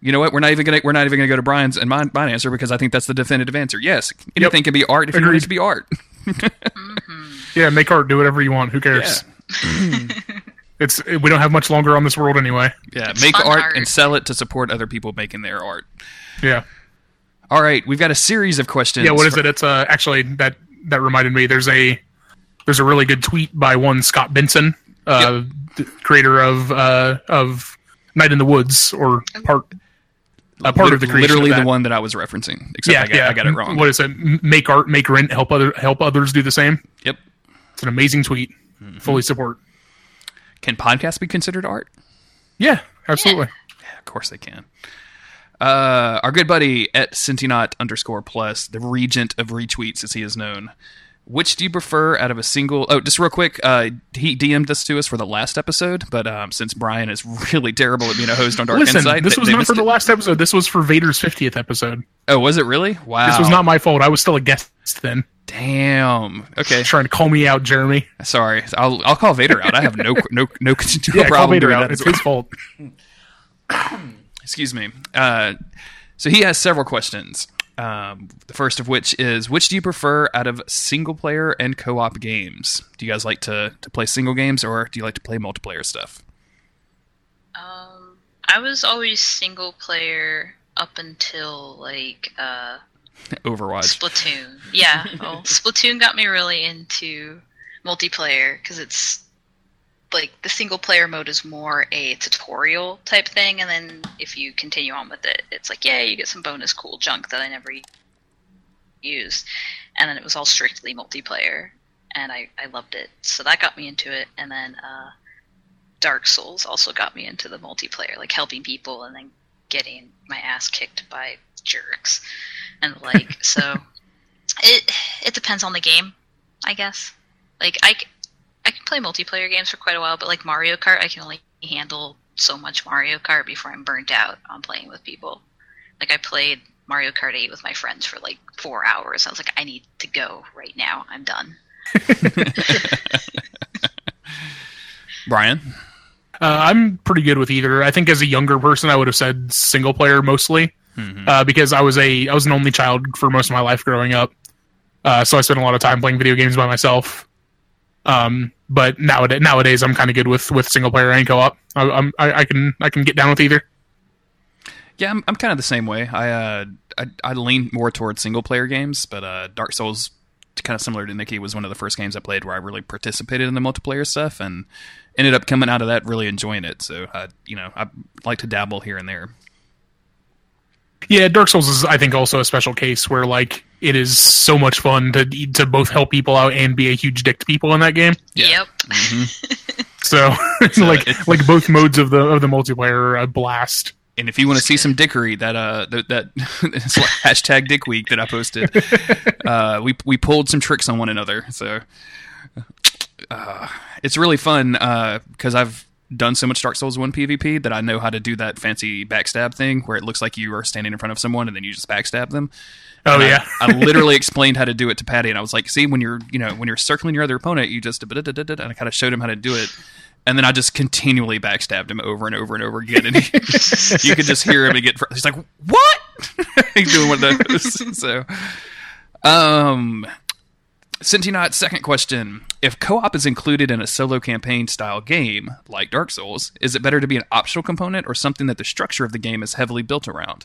You know what? We're not even going to, we're not even going to go to Brian's and my, my answer because I think that's the definitive answer. Yes. Anything yep. can be art if Agreed. You want it to be art. mm-hmm. Yeah. Make art, do whatever you want. Who cares? Yeah. it's, we don't have much longer on this world anyway. Yeah. It's make art, art and sell it to support other people making their art. Yeah. All right, we've got a series of questions. Yeah, what is it? It's uh, actually that, that reminded me. There's a there's a really good tweet by one Scott Benson, uh, yep. the creator of uh, of Night in the Woods or part a part of the creation literally of that. The one that I was referencing. Except yeah, I got, yeah. I got it wrong. What is it? Make art, make rent, help other help others do the same. Yep, it's an amazing tweet. Mm-hmm. Fully support. Can podcasts be considered art? Yeah, absolutely. Yeah, yeah of course they can. Uh, our good buddy at Sentinot underscore plus, the regent of retweets as he is known. Which do you prefer out of a single... Oh, just real quick, uh, he D M'd this to us for the last episode, but um, since Brian is really terrible at being a host on Dark Listen, Insight... this they, was they not for it. The last episode. This was for Vader's fiftieth episode. Oh, was it really? Wow. This was not my fault. I was still a guest then. Damn. Okay. Trying to call me out, Jeremy. Sorry. I'll I'll call Vader out. I have no no no, no yeah, problem call Vader doing out. That. It's his fault. Excuse me. Uh, so he has several questions. Um, the first of which is, which do you prefer out of single player and co-op games? Do you guys like to, to play single games, or do you like to play multiplayer stuff? Um, I was always single player up until like, uh, Overwatch. Splatoon. Yeah. Well, Splatoon got me really into multiplayer, cause it's like the single player mode is more a tutorial type thing, and then if you continue on with it, it's like, yeah, you get some bonus cool junk that I never used. And then it was all strictly multiplayer, and I, I loved it. So that got me into it, and then uh, Dark Souls also got me into the multiplayer, like helping people and then getting my ass kicked by jerks and like, so it it depends on the game, I guess. Like, I... I can play multiplayer games for quite a while, but like Mario Kart, I can only handle so much Mario Kart before I'm burnt out on playing with people. Like, I played Mario Kart eight with my friends for like four hours. I was like, I need to go right now. I'm done. Brian? Uh, I'm pretty good with either. I think as a younger person, I would have said single player mostly, mm-hmm. uh, because I was a I was an only child for most of my life growing up. Uh, so I spent a lot of time playing video games by myself. Um, but nowadays, nowadays I'm kind of good with, with single player and co-op. I, I'm, I, I can, I can get down with either. Yeah, I'm, I'm kind of the same way. I, uh, I, I lean more towards single player games, but, uh, Dark Souls, kind of similar to Nikki, was one of the first games I played where I really participated in the multiplayer stuff and ended up coming out of that really enjoying it. So, uh, you know, I like to dabble here and there. Yeah, Dark Souls is, I think, also a special case where, like, it is so much fun to to both help people out and be a huge dick to people in that game. Yeah. Yep. Mm-hmm. so, so, like, like both modes of the of the multiplayer are a blast. And if you want to see some dickery, that uh, that, that hashtag Dick Week that I posted, uh, we we pulled some tricks on one another. So, uh, it's really fun because uh, I've. done so much Dark Souls one PvP that I know how to do that fancy backstab thing where it looks like you are standing in front of someone and then you just backstab them. Oh, and yeah. I, I literally explained how to do it to Patty, and I was like, see, when you're, you know, when you're circling your other opponent, you just, and I kind of showed him how to do it. And then I just continually backstabbed him over and over and over again. And he, you could just hear him and get, fr- he's like, what? He's doing one of those. So, um, Sentinot's second question. If co-op is included in a solo campaign style game, like Dark Souls, is it better to be an optional component or something that the structure of the game is heavily built around?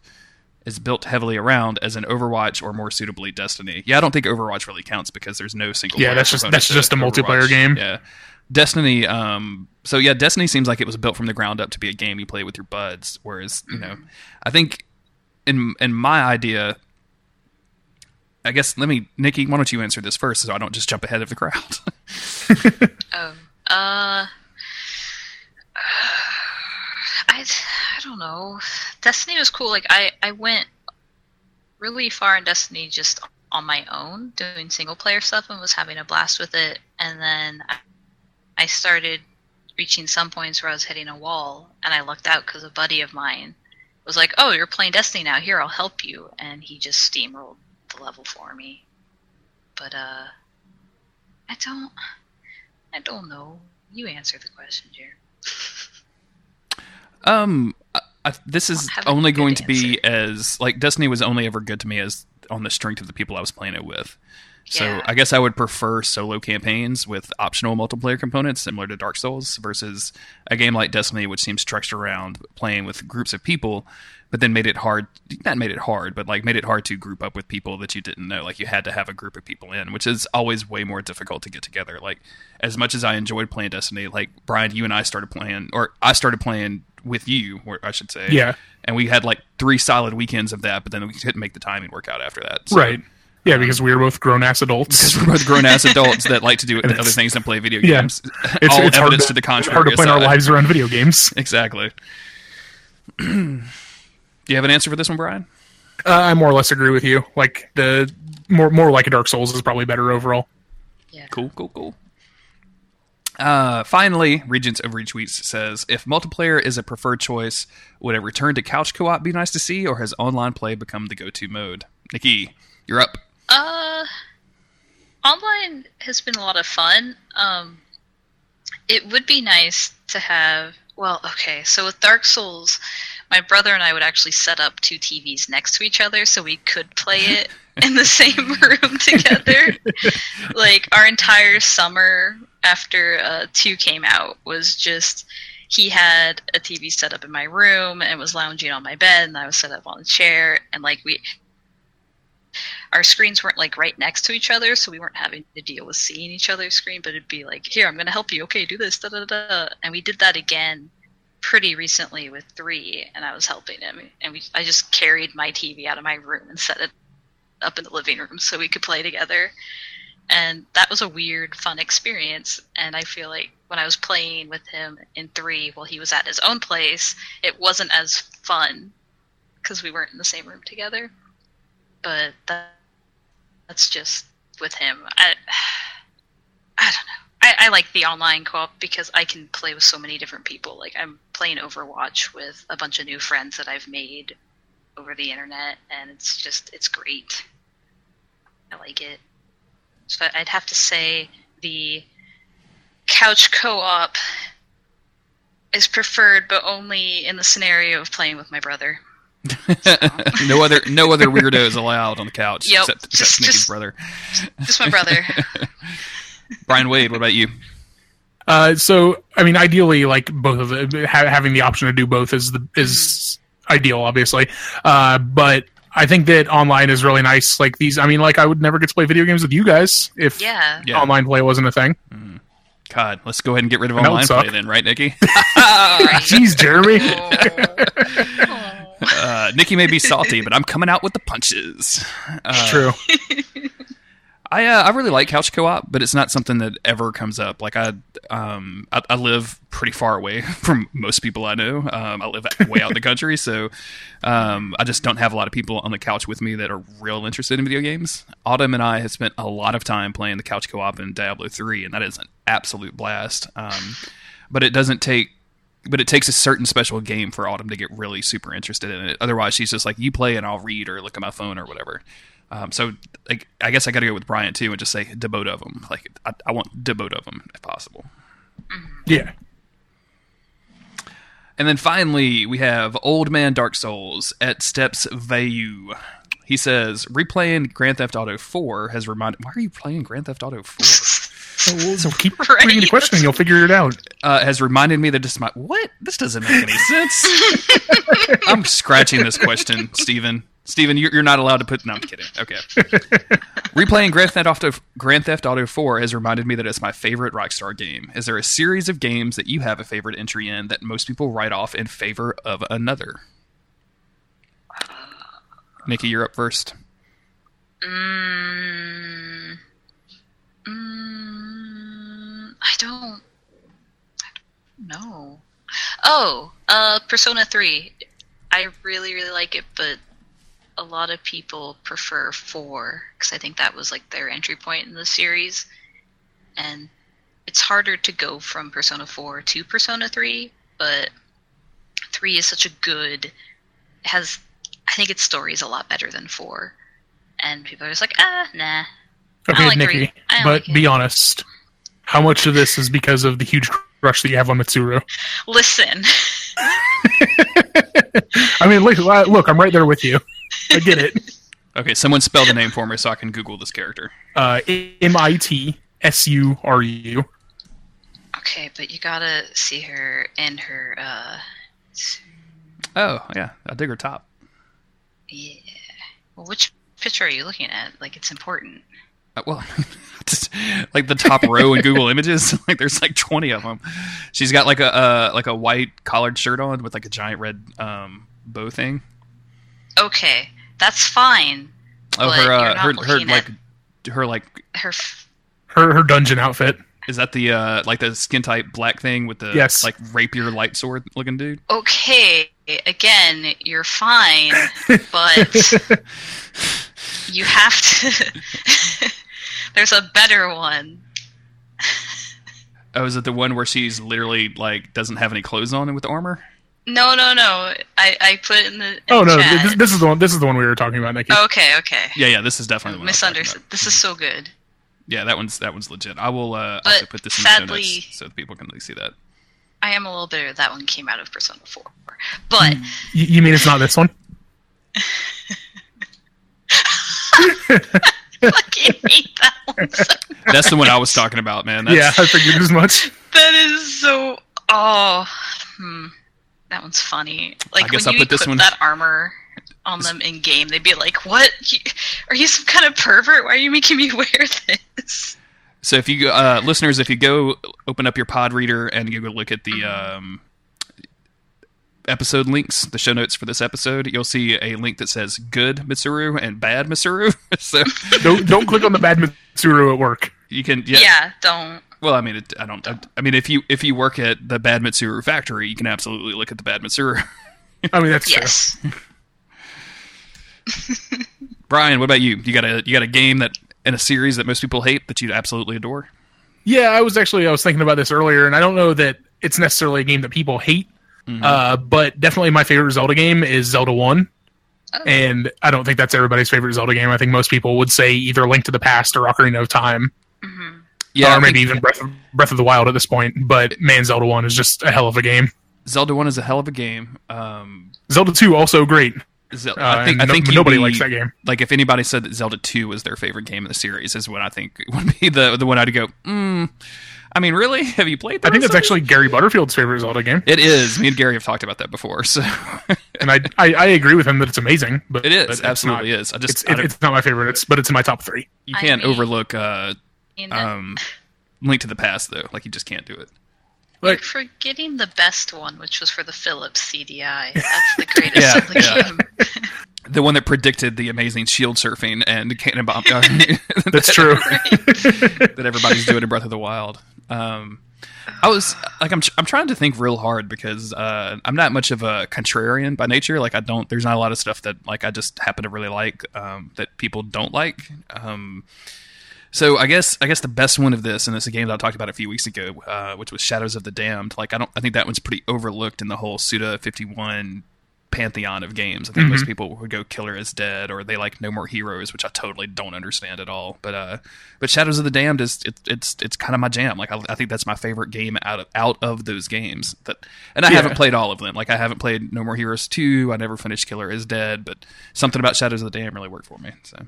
Is built heavily around as an Overwatch or more suitably Destiny? Yeah, I don't think Overwatch really counts because there's no single player. Yeah, that's just that's just a Overwatch. Multiplayer game. Yeah. Destiny, um so yeah, Destiny seems like it was built from the ground up to be a game you play with your buds, whereas, you know, I think in in my idea I guess, let me, Nikki, why don't you answer this first so I don't just jump ahead of the crowd? oh, uh, I, I don't know. Destiny was cool. Like, I, I went really far in Destiny just on my own, doing single player stuff and was having a blast with it. And then I started reaching some points where I was hitting a wall, and I lucked out because a buddy of mine was like, oh, you're playing Destiny now. Here, I'll help you. And he just steamrolled level for me, but uh I don't I don't know. You answer the question, Jer. um I, I, this is only going to answer. Be as like Destiny was only ever good to me as on the strength of the people I was playing it with, so yeah. I guess I would prefer solo campaigns with optional multiplayer components similar to Dark Souls versus a game like Destiny, which seems structured around playing with groups of people, but then made it hard, not made it hard, but like made it hard to group up with people that you didn't know. Like, you had to have a group of people in, which is always way more difficult to get together. Like, as much as I enjoyed playing Destiny, like Brian, you and I started playing, or I started playing with you, or I should say. Yeah. And we had like three solid weekends of that, but then we couldn't make the timing work out after that. So, right. Yeah, um, because we were both grown-ass adults. Because we're both grown-ass adults that like to do other things than play video games. Yeah. It's, All it's evidence to, to the contrary. It's hard to plan our lives around video games. Exactly. Do you have an answer for this one, Brian? Uh, I more or less agree with you. Like the more, more like a Dark Souls is probably better overall. Yeah. Cool, cool, cool. Uh, finally, Regents of Retweets says, if multiplayer is a preferred choice, would a return to couch co-op be nice to see, or has online play become the go-to mode? Nikki, you're up. Uh, online has been a lot of fun. Um, it would be nice to have... Well, okay, so with Dark Souls, my brother and I would actually set up two T Vs next to each other so we could play it in the same room together. Like, our entire summer after uh, two came out was just, he had a T V set up in my room and was lounging on my bed, and I was set up on a chair, and, like, we... Our screens weren't, like, right next to each other, so we weren't having to deal with seeing each other's screen, but it'd be like, here, I'm going to help you. Okay, do this, da-da-da. And we did that again pretty recently with three, and I was helping him. And we, I just carried my T V out of my room and set it up in the living room so we could play together. And that was a weird, fun experience. And I feel like when I was playing with him in three while he was at his own place, it wasn't as fun because we weren't in the same room together. But that, that's just with him. I, I don't know. I, I like the online co-op because I can play with so many different people. Like, I'm playing Overwatch with a bunch of new friends that I've made over the internet, and it's just, it's great. I like it. So I'd have to say the couch co-op is preferred, but only in the scenario of playing with my brother. So. no other no other weirdos allowed on the couch, yep, except, except just, Nikki's just, brother. Just my brother. Brian Wade, what about you? Uh, so, I mean, ideally, like, both of the, ha- having the option to do both is the, is mm-hmm. ideal, obviously. Uh, but I think that online is really nice. Like these, I mean, like, I would never get to play video games with you guys if yeah. Yeah. online play wasn't a thing. Mm. God, let's go ahead and get rid of and online play then, right, Nikki? Right. Jeez, Jeremy. Oh. Oh. Uh, Nikki may be salty, but I'm coming out with the punches. Uh, True. I uh, I really like couch co-op, but it's not something that ever comes up. Like I um I, I live pretty far away from most people I know. Um, I live way out in the country, so um I just don't have a lot of people on the couch with me that are real interested in video games. Autumn and I have spent a lot of time playing the couch co-op in Diablo three, and that is an absolute blast. Um, but it doesn't take. But it takes a certain special game for Autumn to get really super interested in it. Otherwise, she's just like, you play and I'll read or look at my phone or whatever. Um, so I, I guess I got to go with Brian, too, and just say, do both of them. Like, I, I want do both of them, if possible. Yeah. And then finally, we have Old Man Dark Souls at Steps Vayu. He says, replaying Grand Theft Auto four has reminded... Why are you playing Grand Theft Auto four? So keep right. reading the question and you'll figure it out. Uh, has reminded me that just my... What? This doesn't make any sense. I'm scratching this question, Steven. Steven, you're, you're not allowed to put... No, I'm kidding. Okay. Replaying Grand Theft Auto, Grand Theft Auto four has reminded me that it's my favorite Rockstar game. Is there a series of games that you have a favorite entry in that most people write off in favor of another? Nikki, you're up first. Mm. Mm. I don't, I don't know. Oh, uh, Persona three. I really, really like it, but a lot of people prefer four because I think that was like their entry point in the series. And it's harder to go from Persona four to Persona three, but three is such a good, it has, I think its story is a lot better than four. And people are just like, ah, nah. Okay, I don't like Nikki, I don't but like be honest. How much of this is because of the huge crush that you have on Mitsuru? Listen. I mean, look, look, I'm right there with you. I get it. Okay, someone spell the name for me so I can Google this character. Uh, M I T S U R U. Okay, but you gotta see her in her... Uh... Oh, yeah. I dig her top. Yeah. Well, which picture are you looking at? Like, it's important. well, just, like the top row in Google Images, like there's like twenty of them. She's got like a uh, like a white collared shirt on with like a giant red um, bow thing. Okay, that's fine. Oh, her uh, her her at... like her like her f- her her dungeon outfit. Is that the uh, like the skin type black thing with the yes. like rapier light sword looking dude? Okay, again, you're fine, but you have to. There's a better one. Oh, is it the one where she's literally like doesn't have any clothes on and with the armor? No, no, no. I, I put it in the. In oh no, the this, this is the one. This is the one we were talking about, Nikki. Okay, okay. Yeah, yeah. This is definitely the misunderstood. This is so good. Yeah, that one's that one's legit. I will uh, also put this in the show notes so that people can see that. I am a little bitter that one came out of Persona four. But you, you mean it's not this one? I fucking hate that one so much. That's the one I was talking about, man. That's, yeah, I figured as much. That is so... Oh, hmm. That one's funny. Like, I guess when I'll you put, this put one... that armor... on them in game, they'd be like, "What? Are you some kind of pervert? Why are you making me wear this?" So, if you uh, listeners, if you go open up your pod reader and you go look at the um, episode links, the show notes for this episode, you'll see a link that says "Good Mitsuru" and "Bad Mitsuru." So, don't don't click on the bad Mitsuru at work. You can, yeah, yeah don't. Well, I mean, it, I don't. I, I mean, if you if you work at the bad Mitsuru factory, you can absolutely look at the bad Mitsuru. I mean, that's yes. true. Brian, what about you? You got a you got a game that and a series that most people hate that you absolutely adore? Yeah, I was actually I was thinking about this earlier, and I don't know that it's necessarily a game that people hate, mm-hmm. uh, but definitely my favorite Zelda game is Zelda one, oh. and I don't think that's everybody's favorite Zelda game. I think most people would say either Link to the Past or Ocarina of Time, mm-hmm. yeah, or maybe even Breath of, Breath of the Wild at this point. But man, Zelda one is just a hell of a game. Zelda one is a hell of a game. Um, Zelda two also great. Zelda, uh, I think, I no, think nobody be, likes that game. Like, if anybody said that Zelda two was their favorite game in the series, is what I think would be the the one I'd go. Mm, I mean, really? Have you played that? I think that's actually Gary Butterfield's favorite Zelda game. It is. Me and Gary have talked about that before. So, and I, I I agree with him that it's amazing. But it is but absolutely not, is. I just it's, I it's not my favorite. It's but it's in my top three. You can't I mean, overlook uh, um, Link to the Past though. Like you just can't do it. Like, you're forgetting the best one, which was for the Philips C D I. That's the greatest yeah, of the yeah. game. The one that predicted the amazing shield surfing and cannon bomb. Uh, That's that, true. Right, that everybody's doing in Breath of the Wild. Um, I was like, I'm I'm trying to think real hard because uh, I'm not much of a contrarian by nature. Like, I don't. There's not a lot of stuff that like I just happen to really like um, that people don't like. Um, So I guess I guess the best one of this, and it's a game that I talked about a few weeks ago, uh, which was Shadows of the Damned. Like I don't, I think that one's pretty overlooked in the whole Suda fifty-one pantheon of games. I think mm-hmm. most people would go Killer is Dead, or they like No More Heroes, which I totally don't understand at all. But uh, but Shadows of the Damned is it, it's it's kind of my jam. Like I, I think that's my favorite game out of out of those games. That and I yeah. haven't played all of them. Like I haven't played No More Heroes two. I never finished Killer is Dead, but something about Shadows of the Damned really worked for me. So.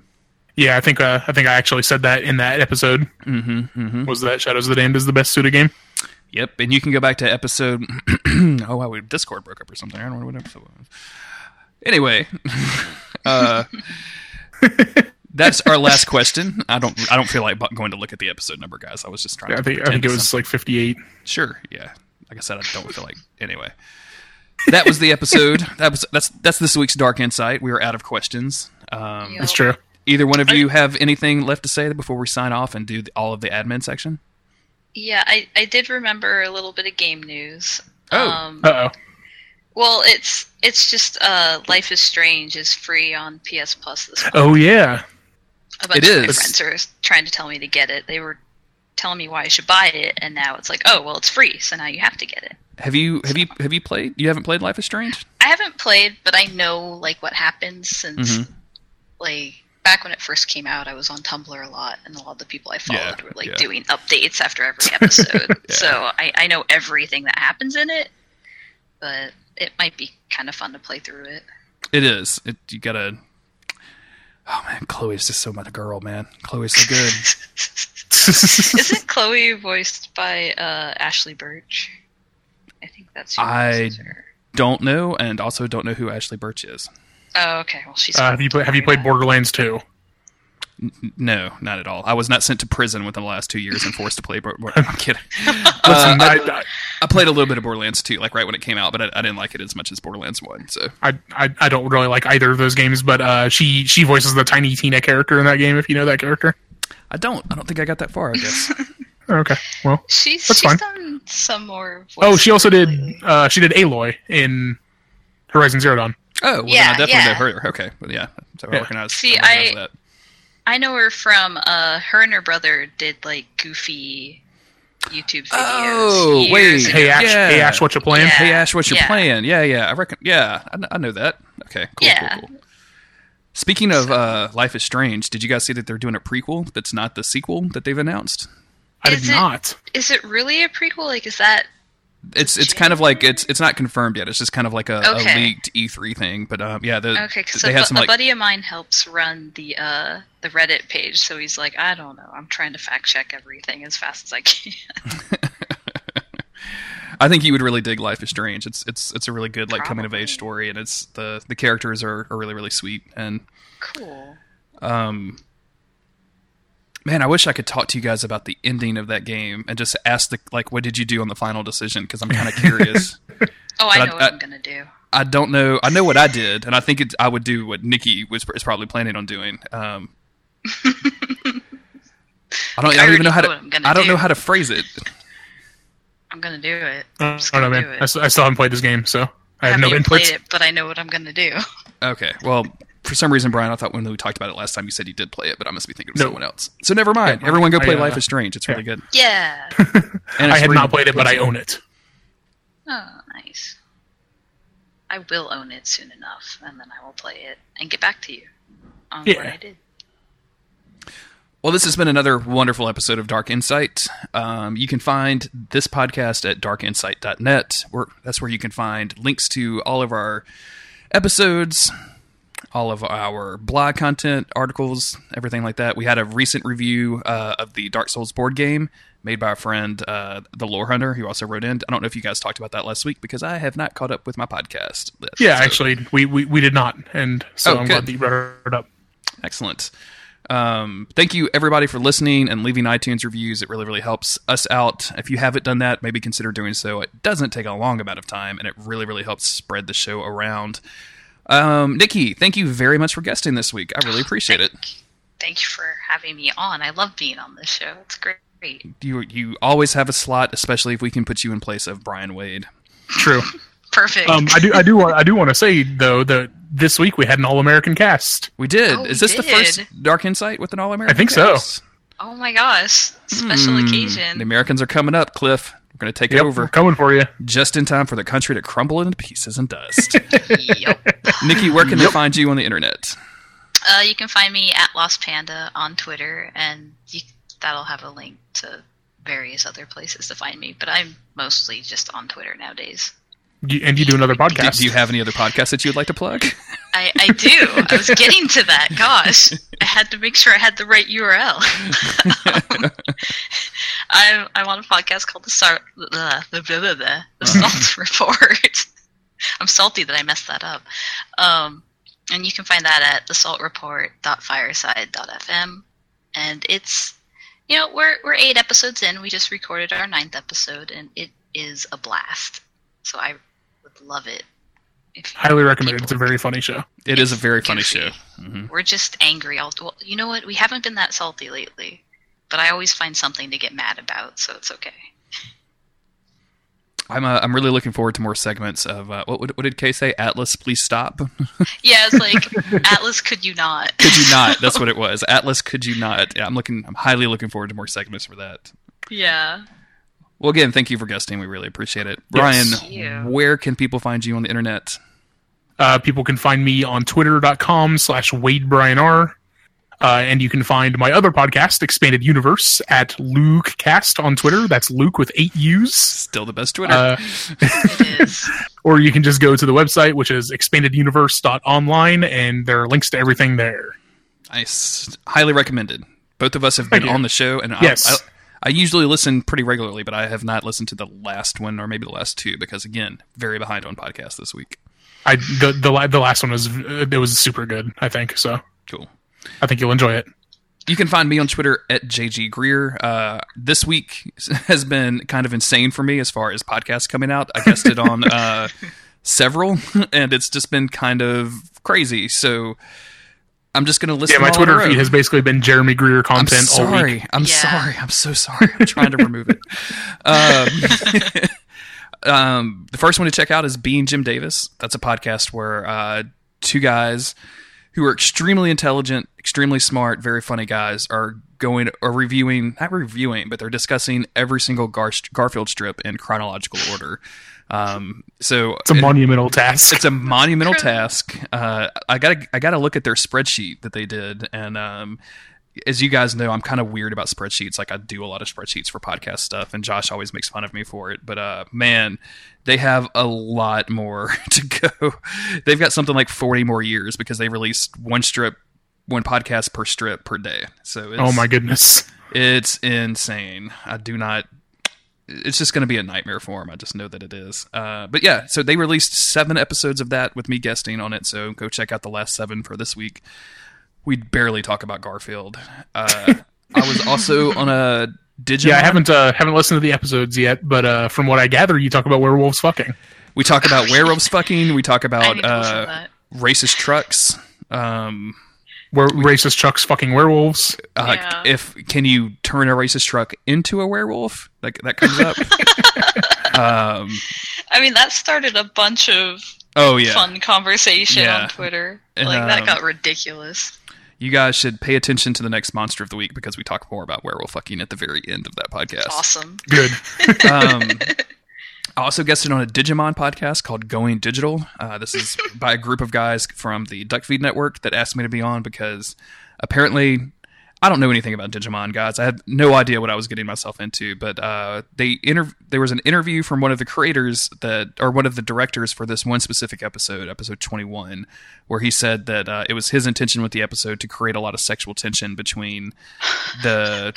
Yeah, I think uh, I think I actually said that in that episode. Mm-hmm, mm-hmm. Was that Shadows of the Damned is the best Suda game? Yep, and you can go back to episode. oh, wow, Discord broke up or something. I don't know what episode it was. Anyway, uh, that's our last question. I don't. I don't feel like going to look at the episode number, guys. I was just trying. Yeah, to I think, I think it was something. Like fifty-eight. Sure. Yeah. Like I said, I don't feel like. Anyway, that was the episode. That was that's that's this week's Dark Insight. We are out of questions. Um, yep. That's true. Either one of you have anything left to say before we sign off and do the, all of the admin section? Yeah, I, I did remember a little bit of game news. Oh, um, uh-oh. Well, it's it's just uh, Life is Strange is free on P S Plus this month. Oh, yeah. A bunch it of is. my friends are trying to tell me to get it. They were telling me why I should buy it, and now it's like, oh, well, it's free, so now you have to get it. Have you have you have you played? You haven't played Life is Strange? I haven't played, but I know like what happens since mm-hmm. like. Back when it first came out, I was on Tumblr a lot, and a lot of the people I followed yeah, were like yeah. doing updates after every episode. yeah. So I, I know everything that happens in it, but it might be kind of fun to play through it. It is. It, you gotta. Oh man, Chloe's just so much a girl, man. Chloe's so good. Isn't Chloe voiced by uh, Ashley Birch? I think that's who I don't know, and also don't know who Ashley Birch is. Oh, okay. Well, she's. Uh, have you play, Have you played Borderlands two? N- no, not at all. I was not sent to prison within the last two years and forced to play. Bo- Bo- I'm kidding. Uh, I, I, I played a little bit of Borderlands two, like right when it came out, but I, I didn't like it as much as Borderlands one. So I, I, I don't really like either of those games. But uh, she she voices the Tiny Tina character in that game. If you know that character, I don't. I don't think I got that far, I guess. Okay, well, she's, that's she's fine. Done some more voices. Oh, she also did. Uh, she did Aloy in Horizon Zero Dawn. Oh, well, yeah, then I definitely yeah. know her. Okay, but yeah, so yeah. I recognize. See, I. Recognize I that. I know her from, uh, her and her brother did, like, goofy YouTube videos. Oh, wait. Ago. Hey, Ash, yeah. hey, Ash, what you playing? Yeah. Hey, Ash, what you yeah. playing? Yeah, yeah, I reckon, yeah, I, I know that. Okay, cool, yeah. cool, cool. Speaking of, so, uh, Life is Strange, did you guys see that they're doing a prequel that's not the sequel that they've announced? I did it, not. Is it really a prequel? Like, is that... It's it's kind of like it's it's not confirmed yet. It's just kind of like a, okay. a leaked E three thing. But um, yeah, the, okay. Because a, bu- like, a buddy of mine helps run the uh, the Reddit page, so he's like, I don't know. I'm trying to fact check everything as fast as I can. I think you would really dig Life is Strange. It's it's it's a really good like coming of age story, and it's the the characters are, are really really sweet and cool. Um. Man, I wish I could talk to you guys about the ending of that game and just ask the like, what did you do on the final decision? Because I'm kind of curious. oh, I know I, what I, I'm gonna do. I don't know. I know what I did, and I think it, I would do what Nikki was is probably planning on doing. Um, I don't. I, I don't even know how to. I don't do. know how to phrase it. I'm gonna do it. I'm just gonna I don't know, man. Do it. I, I still haven't played this game, so I have I no input. Played it, but I know what I'm gonna do. Okay. Well. For some reason, Brian, I thought when we talked about it last time, you said you did play it, but I must be thinking of nope. someone else. So never mind. Yeah, Everyone go play I, uh, Life is Strange. It's yeah. really good. Yeah. and I had not played it, but I own it. Oh, nice. I will own it soon enough, and then I will play it and get back to you on yeah. what I did. Well, this has been another wonderful episode of Dark Insight. Um, you can find this podcast at dark insight dot net. Where, that's where you can find links to all of our episodes, all of our blog content, articles, everything like that. We had a recent review uh, of the Dark Souls board game made by our friend, uh, the Lore Hunter, who also wrote in. I don't know if you guys talked about that last week because I have not caught up with my podcast list. Yeah, so. actually, we, we, we did not. And so oh, I'm good. glad that you brought it up. Excellent. Um, thank you, everybody, for listening and leaving iTunes reviews. It really, really helps us out. If you haven't done that, maybe consider doing so. It doesn't take a long amount of time, and it really, really helps spread the show around. Um, Nikki, thank you very much for guesting this week. I really appreciate thank, it. Thank you for having me on. I love being on this show. It's great. You you always have a slot, especially if we can put you in place of Brian Wade. True. Perfect. Um, I do I do want I do want to say though that this week we had an All-American cast. We did. Oh, Is this did. the first Dark Insight with an All-American? I think cast? so. Oh my gosh! Special mm, occasion. The Americans are coming up, Cliff. We're going to take yep, it over. We're coming for you. Just in time for the country to crumble into pieces and dust. yep. Nikki, where can yep. they find you on the internet? Uh, you can find me at Lost Panda on Twitter, and you, that'll have a link to various other places to find me, but I'm mostly just on Twitter nowadays. You, and you do another podcast. Do, do you have any other podcasts that you would like to plug? I, I do. I was getting to that. Gosh. I had to make sure I had the right U R L. um, I, I'm on a podcast called The, Sar- uh, the, blah, blah, blah, the Salt Report. I'm salty that I messed that up. Um, and you can find that at the salt report dot fireside dot f m. And it's, you know, we're we're eight episodes in. We just recorded our ninth episode, and it is a blast. So I would love it. Highly recommend it. It's a very funny show. It it's is a very funny goofy. show. Mm-hmm. We're just angry. All well, you know what? We haven't been that salty lately, but I always find something to get mad about, so it's okay. I'm uh, I'm really looking forward to more segments of uh, what what did Kay say? Atlas, please stop. yeah, it's like Atlas, could you not? Could you not? That's what it was. Atlas, could you not? Yeah, I'm looking. I'm highly looking forward to more segments for that. Yeah. Well, again, thank you for guesting. We really appreciate it. Yes. Brian, where can people find you on the internet? Uh, people can find me on twitter.com slash WadeBrianR. Uh, and you can find my other podcast, Expanded Universe, at LukeCast on Twitter. That's Luke with eight U's. Still the best Twitter. Uh, it is. Or you can just go to the website, which is expanded universe dot online, and there are links to everything there. Nice. Highly recommended. Both of us have been on the show, and yes. I... I I usually listen pretty regularly, but I have not listened to the last one or maybe the last two because, again, very behind on podcasts this week. I the the, the last one was it was super good. I think so. Cool. I think you'll enjoy it. You can find me on Twitter at J G Greer. Uh, this week has been kind of insane for me as far as podcasts coming out. I guested on uh, several, and it's just been kind of crazy. So I'm just going to listen. Yeah, my Twitter feed has basically been Jeremy Greer content. I'm sorry. All week. I'm yeah. sorry. I'm so sorry. I'm trying to remove it. Um, um, the first one to check out is Being Jim Davis. That's a podcast where uh, two guys who are extremely intelligent, extremely smart, very funny guys are going or reviewing, not reviewing, but they're discussing every single Gar- Garfield strip in chronological order. Um, so it's a it, monumental task. It's a monumental task. Uh, I gotta, I gotta look at their spreadsheet that they did. And, um, as you guys know, I'm kind of weird about spreadsheets. Like I do a lot of spreadsheets for podcast stuff, and Josh always makes fun of me for it. But uh, man, they have a lot more to go. They've got something like forty more years because they released one strip, one podcast per strip per day. So it's, oh my goodness, it's insane. I do not. It's just going to be a nightmare for them. I just know that it is. Uh, but yeah, so they released seven episodes of that with me guesting on it. So go check out the last seven for this week. We barely talk about Garfield. Uh, I was also on a Digimon. Yeah, I haven't uh, haven't listened to the episodes yet, but uh, from what I gather, you talk about werewolves fucking. We talk about werewolves fucking. We talk about uh, racist trucks. Um, Where we, racist trucks fucking werewolves. Uh, yeah. If can you turn a racist truck into a werewolf? Like that comes up. um, I mean, that started a bunch of oh yeah fun conversation yeah. on Twitter. And, like that um, got ridiculous. You guys should pay attention to the next monster of the week because we talk more about werewolf fucking at the very end of that podcast. Awesome. Good. um, I also guested on a Digimon podcast called Going Digital. Uh, this is by a group of guys from the Duckfeed Network that asked me to be on because apparently I don't know anything about Digimon, guys. I had no idea what I was getting myself into, but uh, they interv- there was an interview from one of the creators that, or one of the directors for this one specific episode, episode twenty-one, where he said that uh, it was his intention with the episode to create a lot of sexual tension between the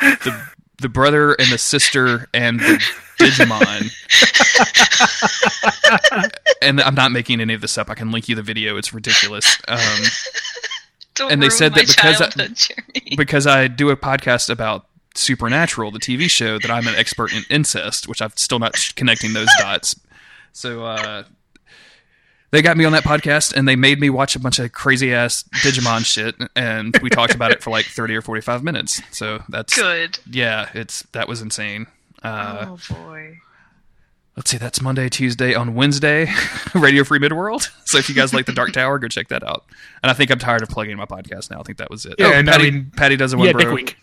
the, the brother and the sister and the Digimon. And I'm not making any of this up. I can link you the video. It's ridiculous. Um, Don't and they said that because I, because I do a podcast about Supernatural, the T V show, that I'm an expert in incest, which I'm still not connecting those dots. So uh, they got me on that podcast, and they made me watch a bunch of crazy-ass Digimon shit, and we talked about it for like thirty or forty-five minutes. So that's... Good. Yeah, it's that was insane. Uh, oh, boy. Let's see, that's Monday, Tuesday. On Wednesday, Radio Free Midworld. So if you guys like The Dark Tower, go check that out. And I think I'm tired of plugging my podcast now. I think that was it. Yeah, oh, and Patty, I mean, Patty doesn't want yeah, Bro. Dick Week.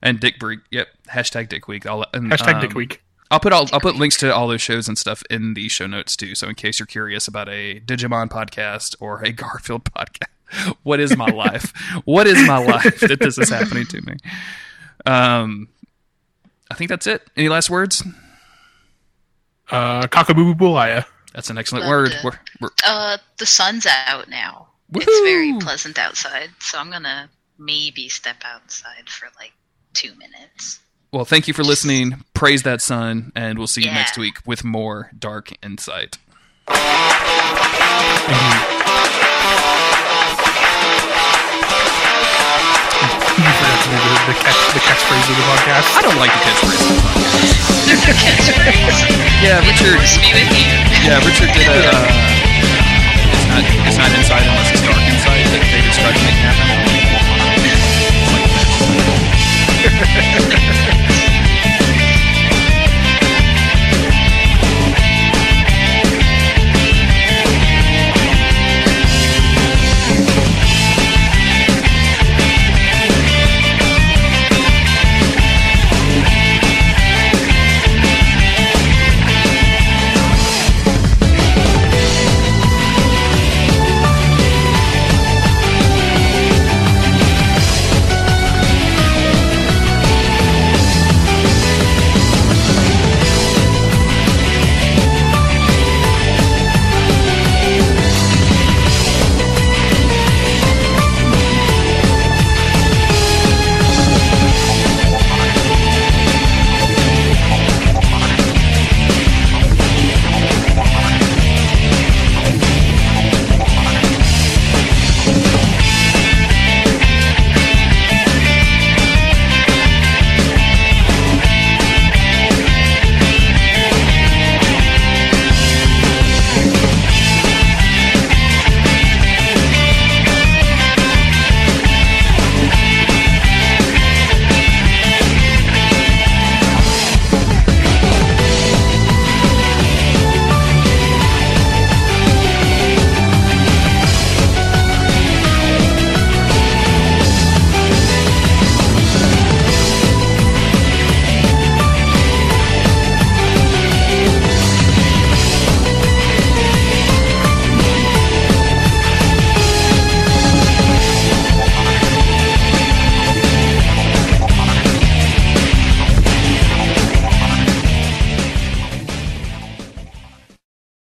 And Dick Break. Yep. Hashtag Dick Week. I'll, and, Hashtag um, Dick Week. I'll put, all, I'll put links to all those shows and stuff in the show notes, too. So in case you're curious about a Digimon podcast or a Garfield podcast, what is my life? What is my life that this is happening to me? Um, I think that's it. Any last words? Uh, Cockaboo-boo-boo-laya. That's an excellent Loved word. We're, we're... Uh, the sun's out now. Woo-hoo! It's very pleasant outside, so I'm gonna maybe step outside for like two minutes. Well, thank you for Just... listening. Praise that sun, and we'll see you yeah. next week with more Dark Insight. The, catch, the catchphrase of the podcast. I don't like the catchphrase of the podcast. yeah, Richard. Yeah, Richard did a. Uh, it's not. It's not inside unless it's dark inside. Like they described it.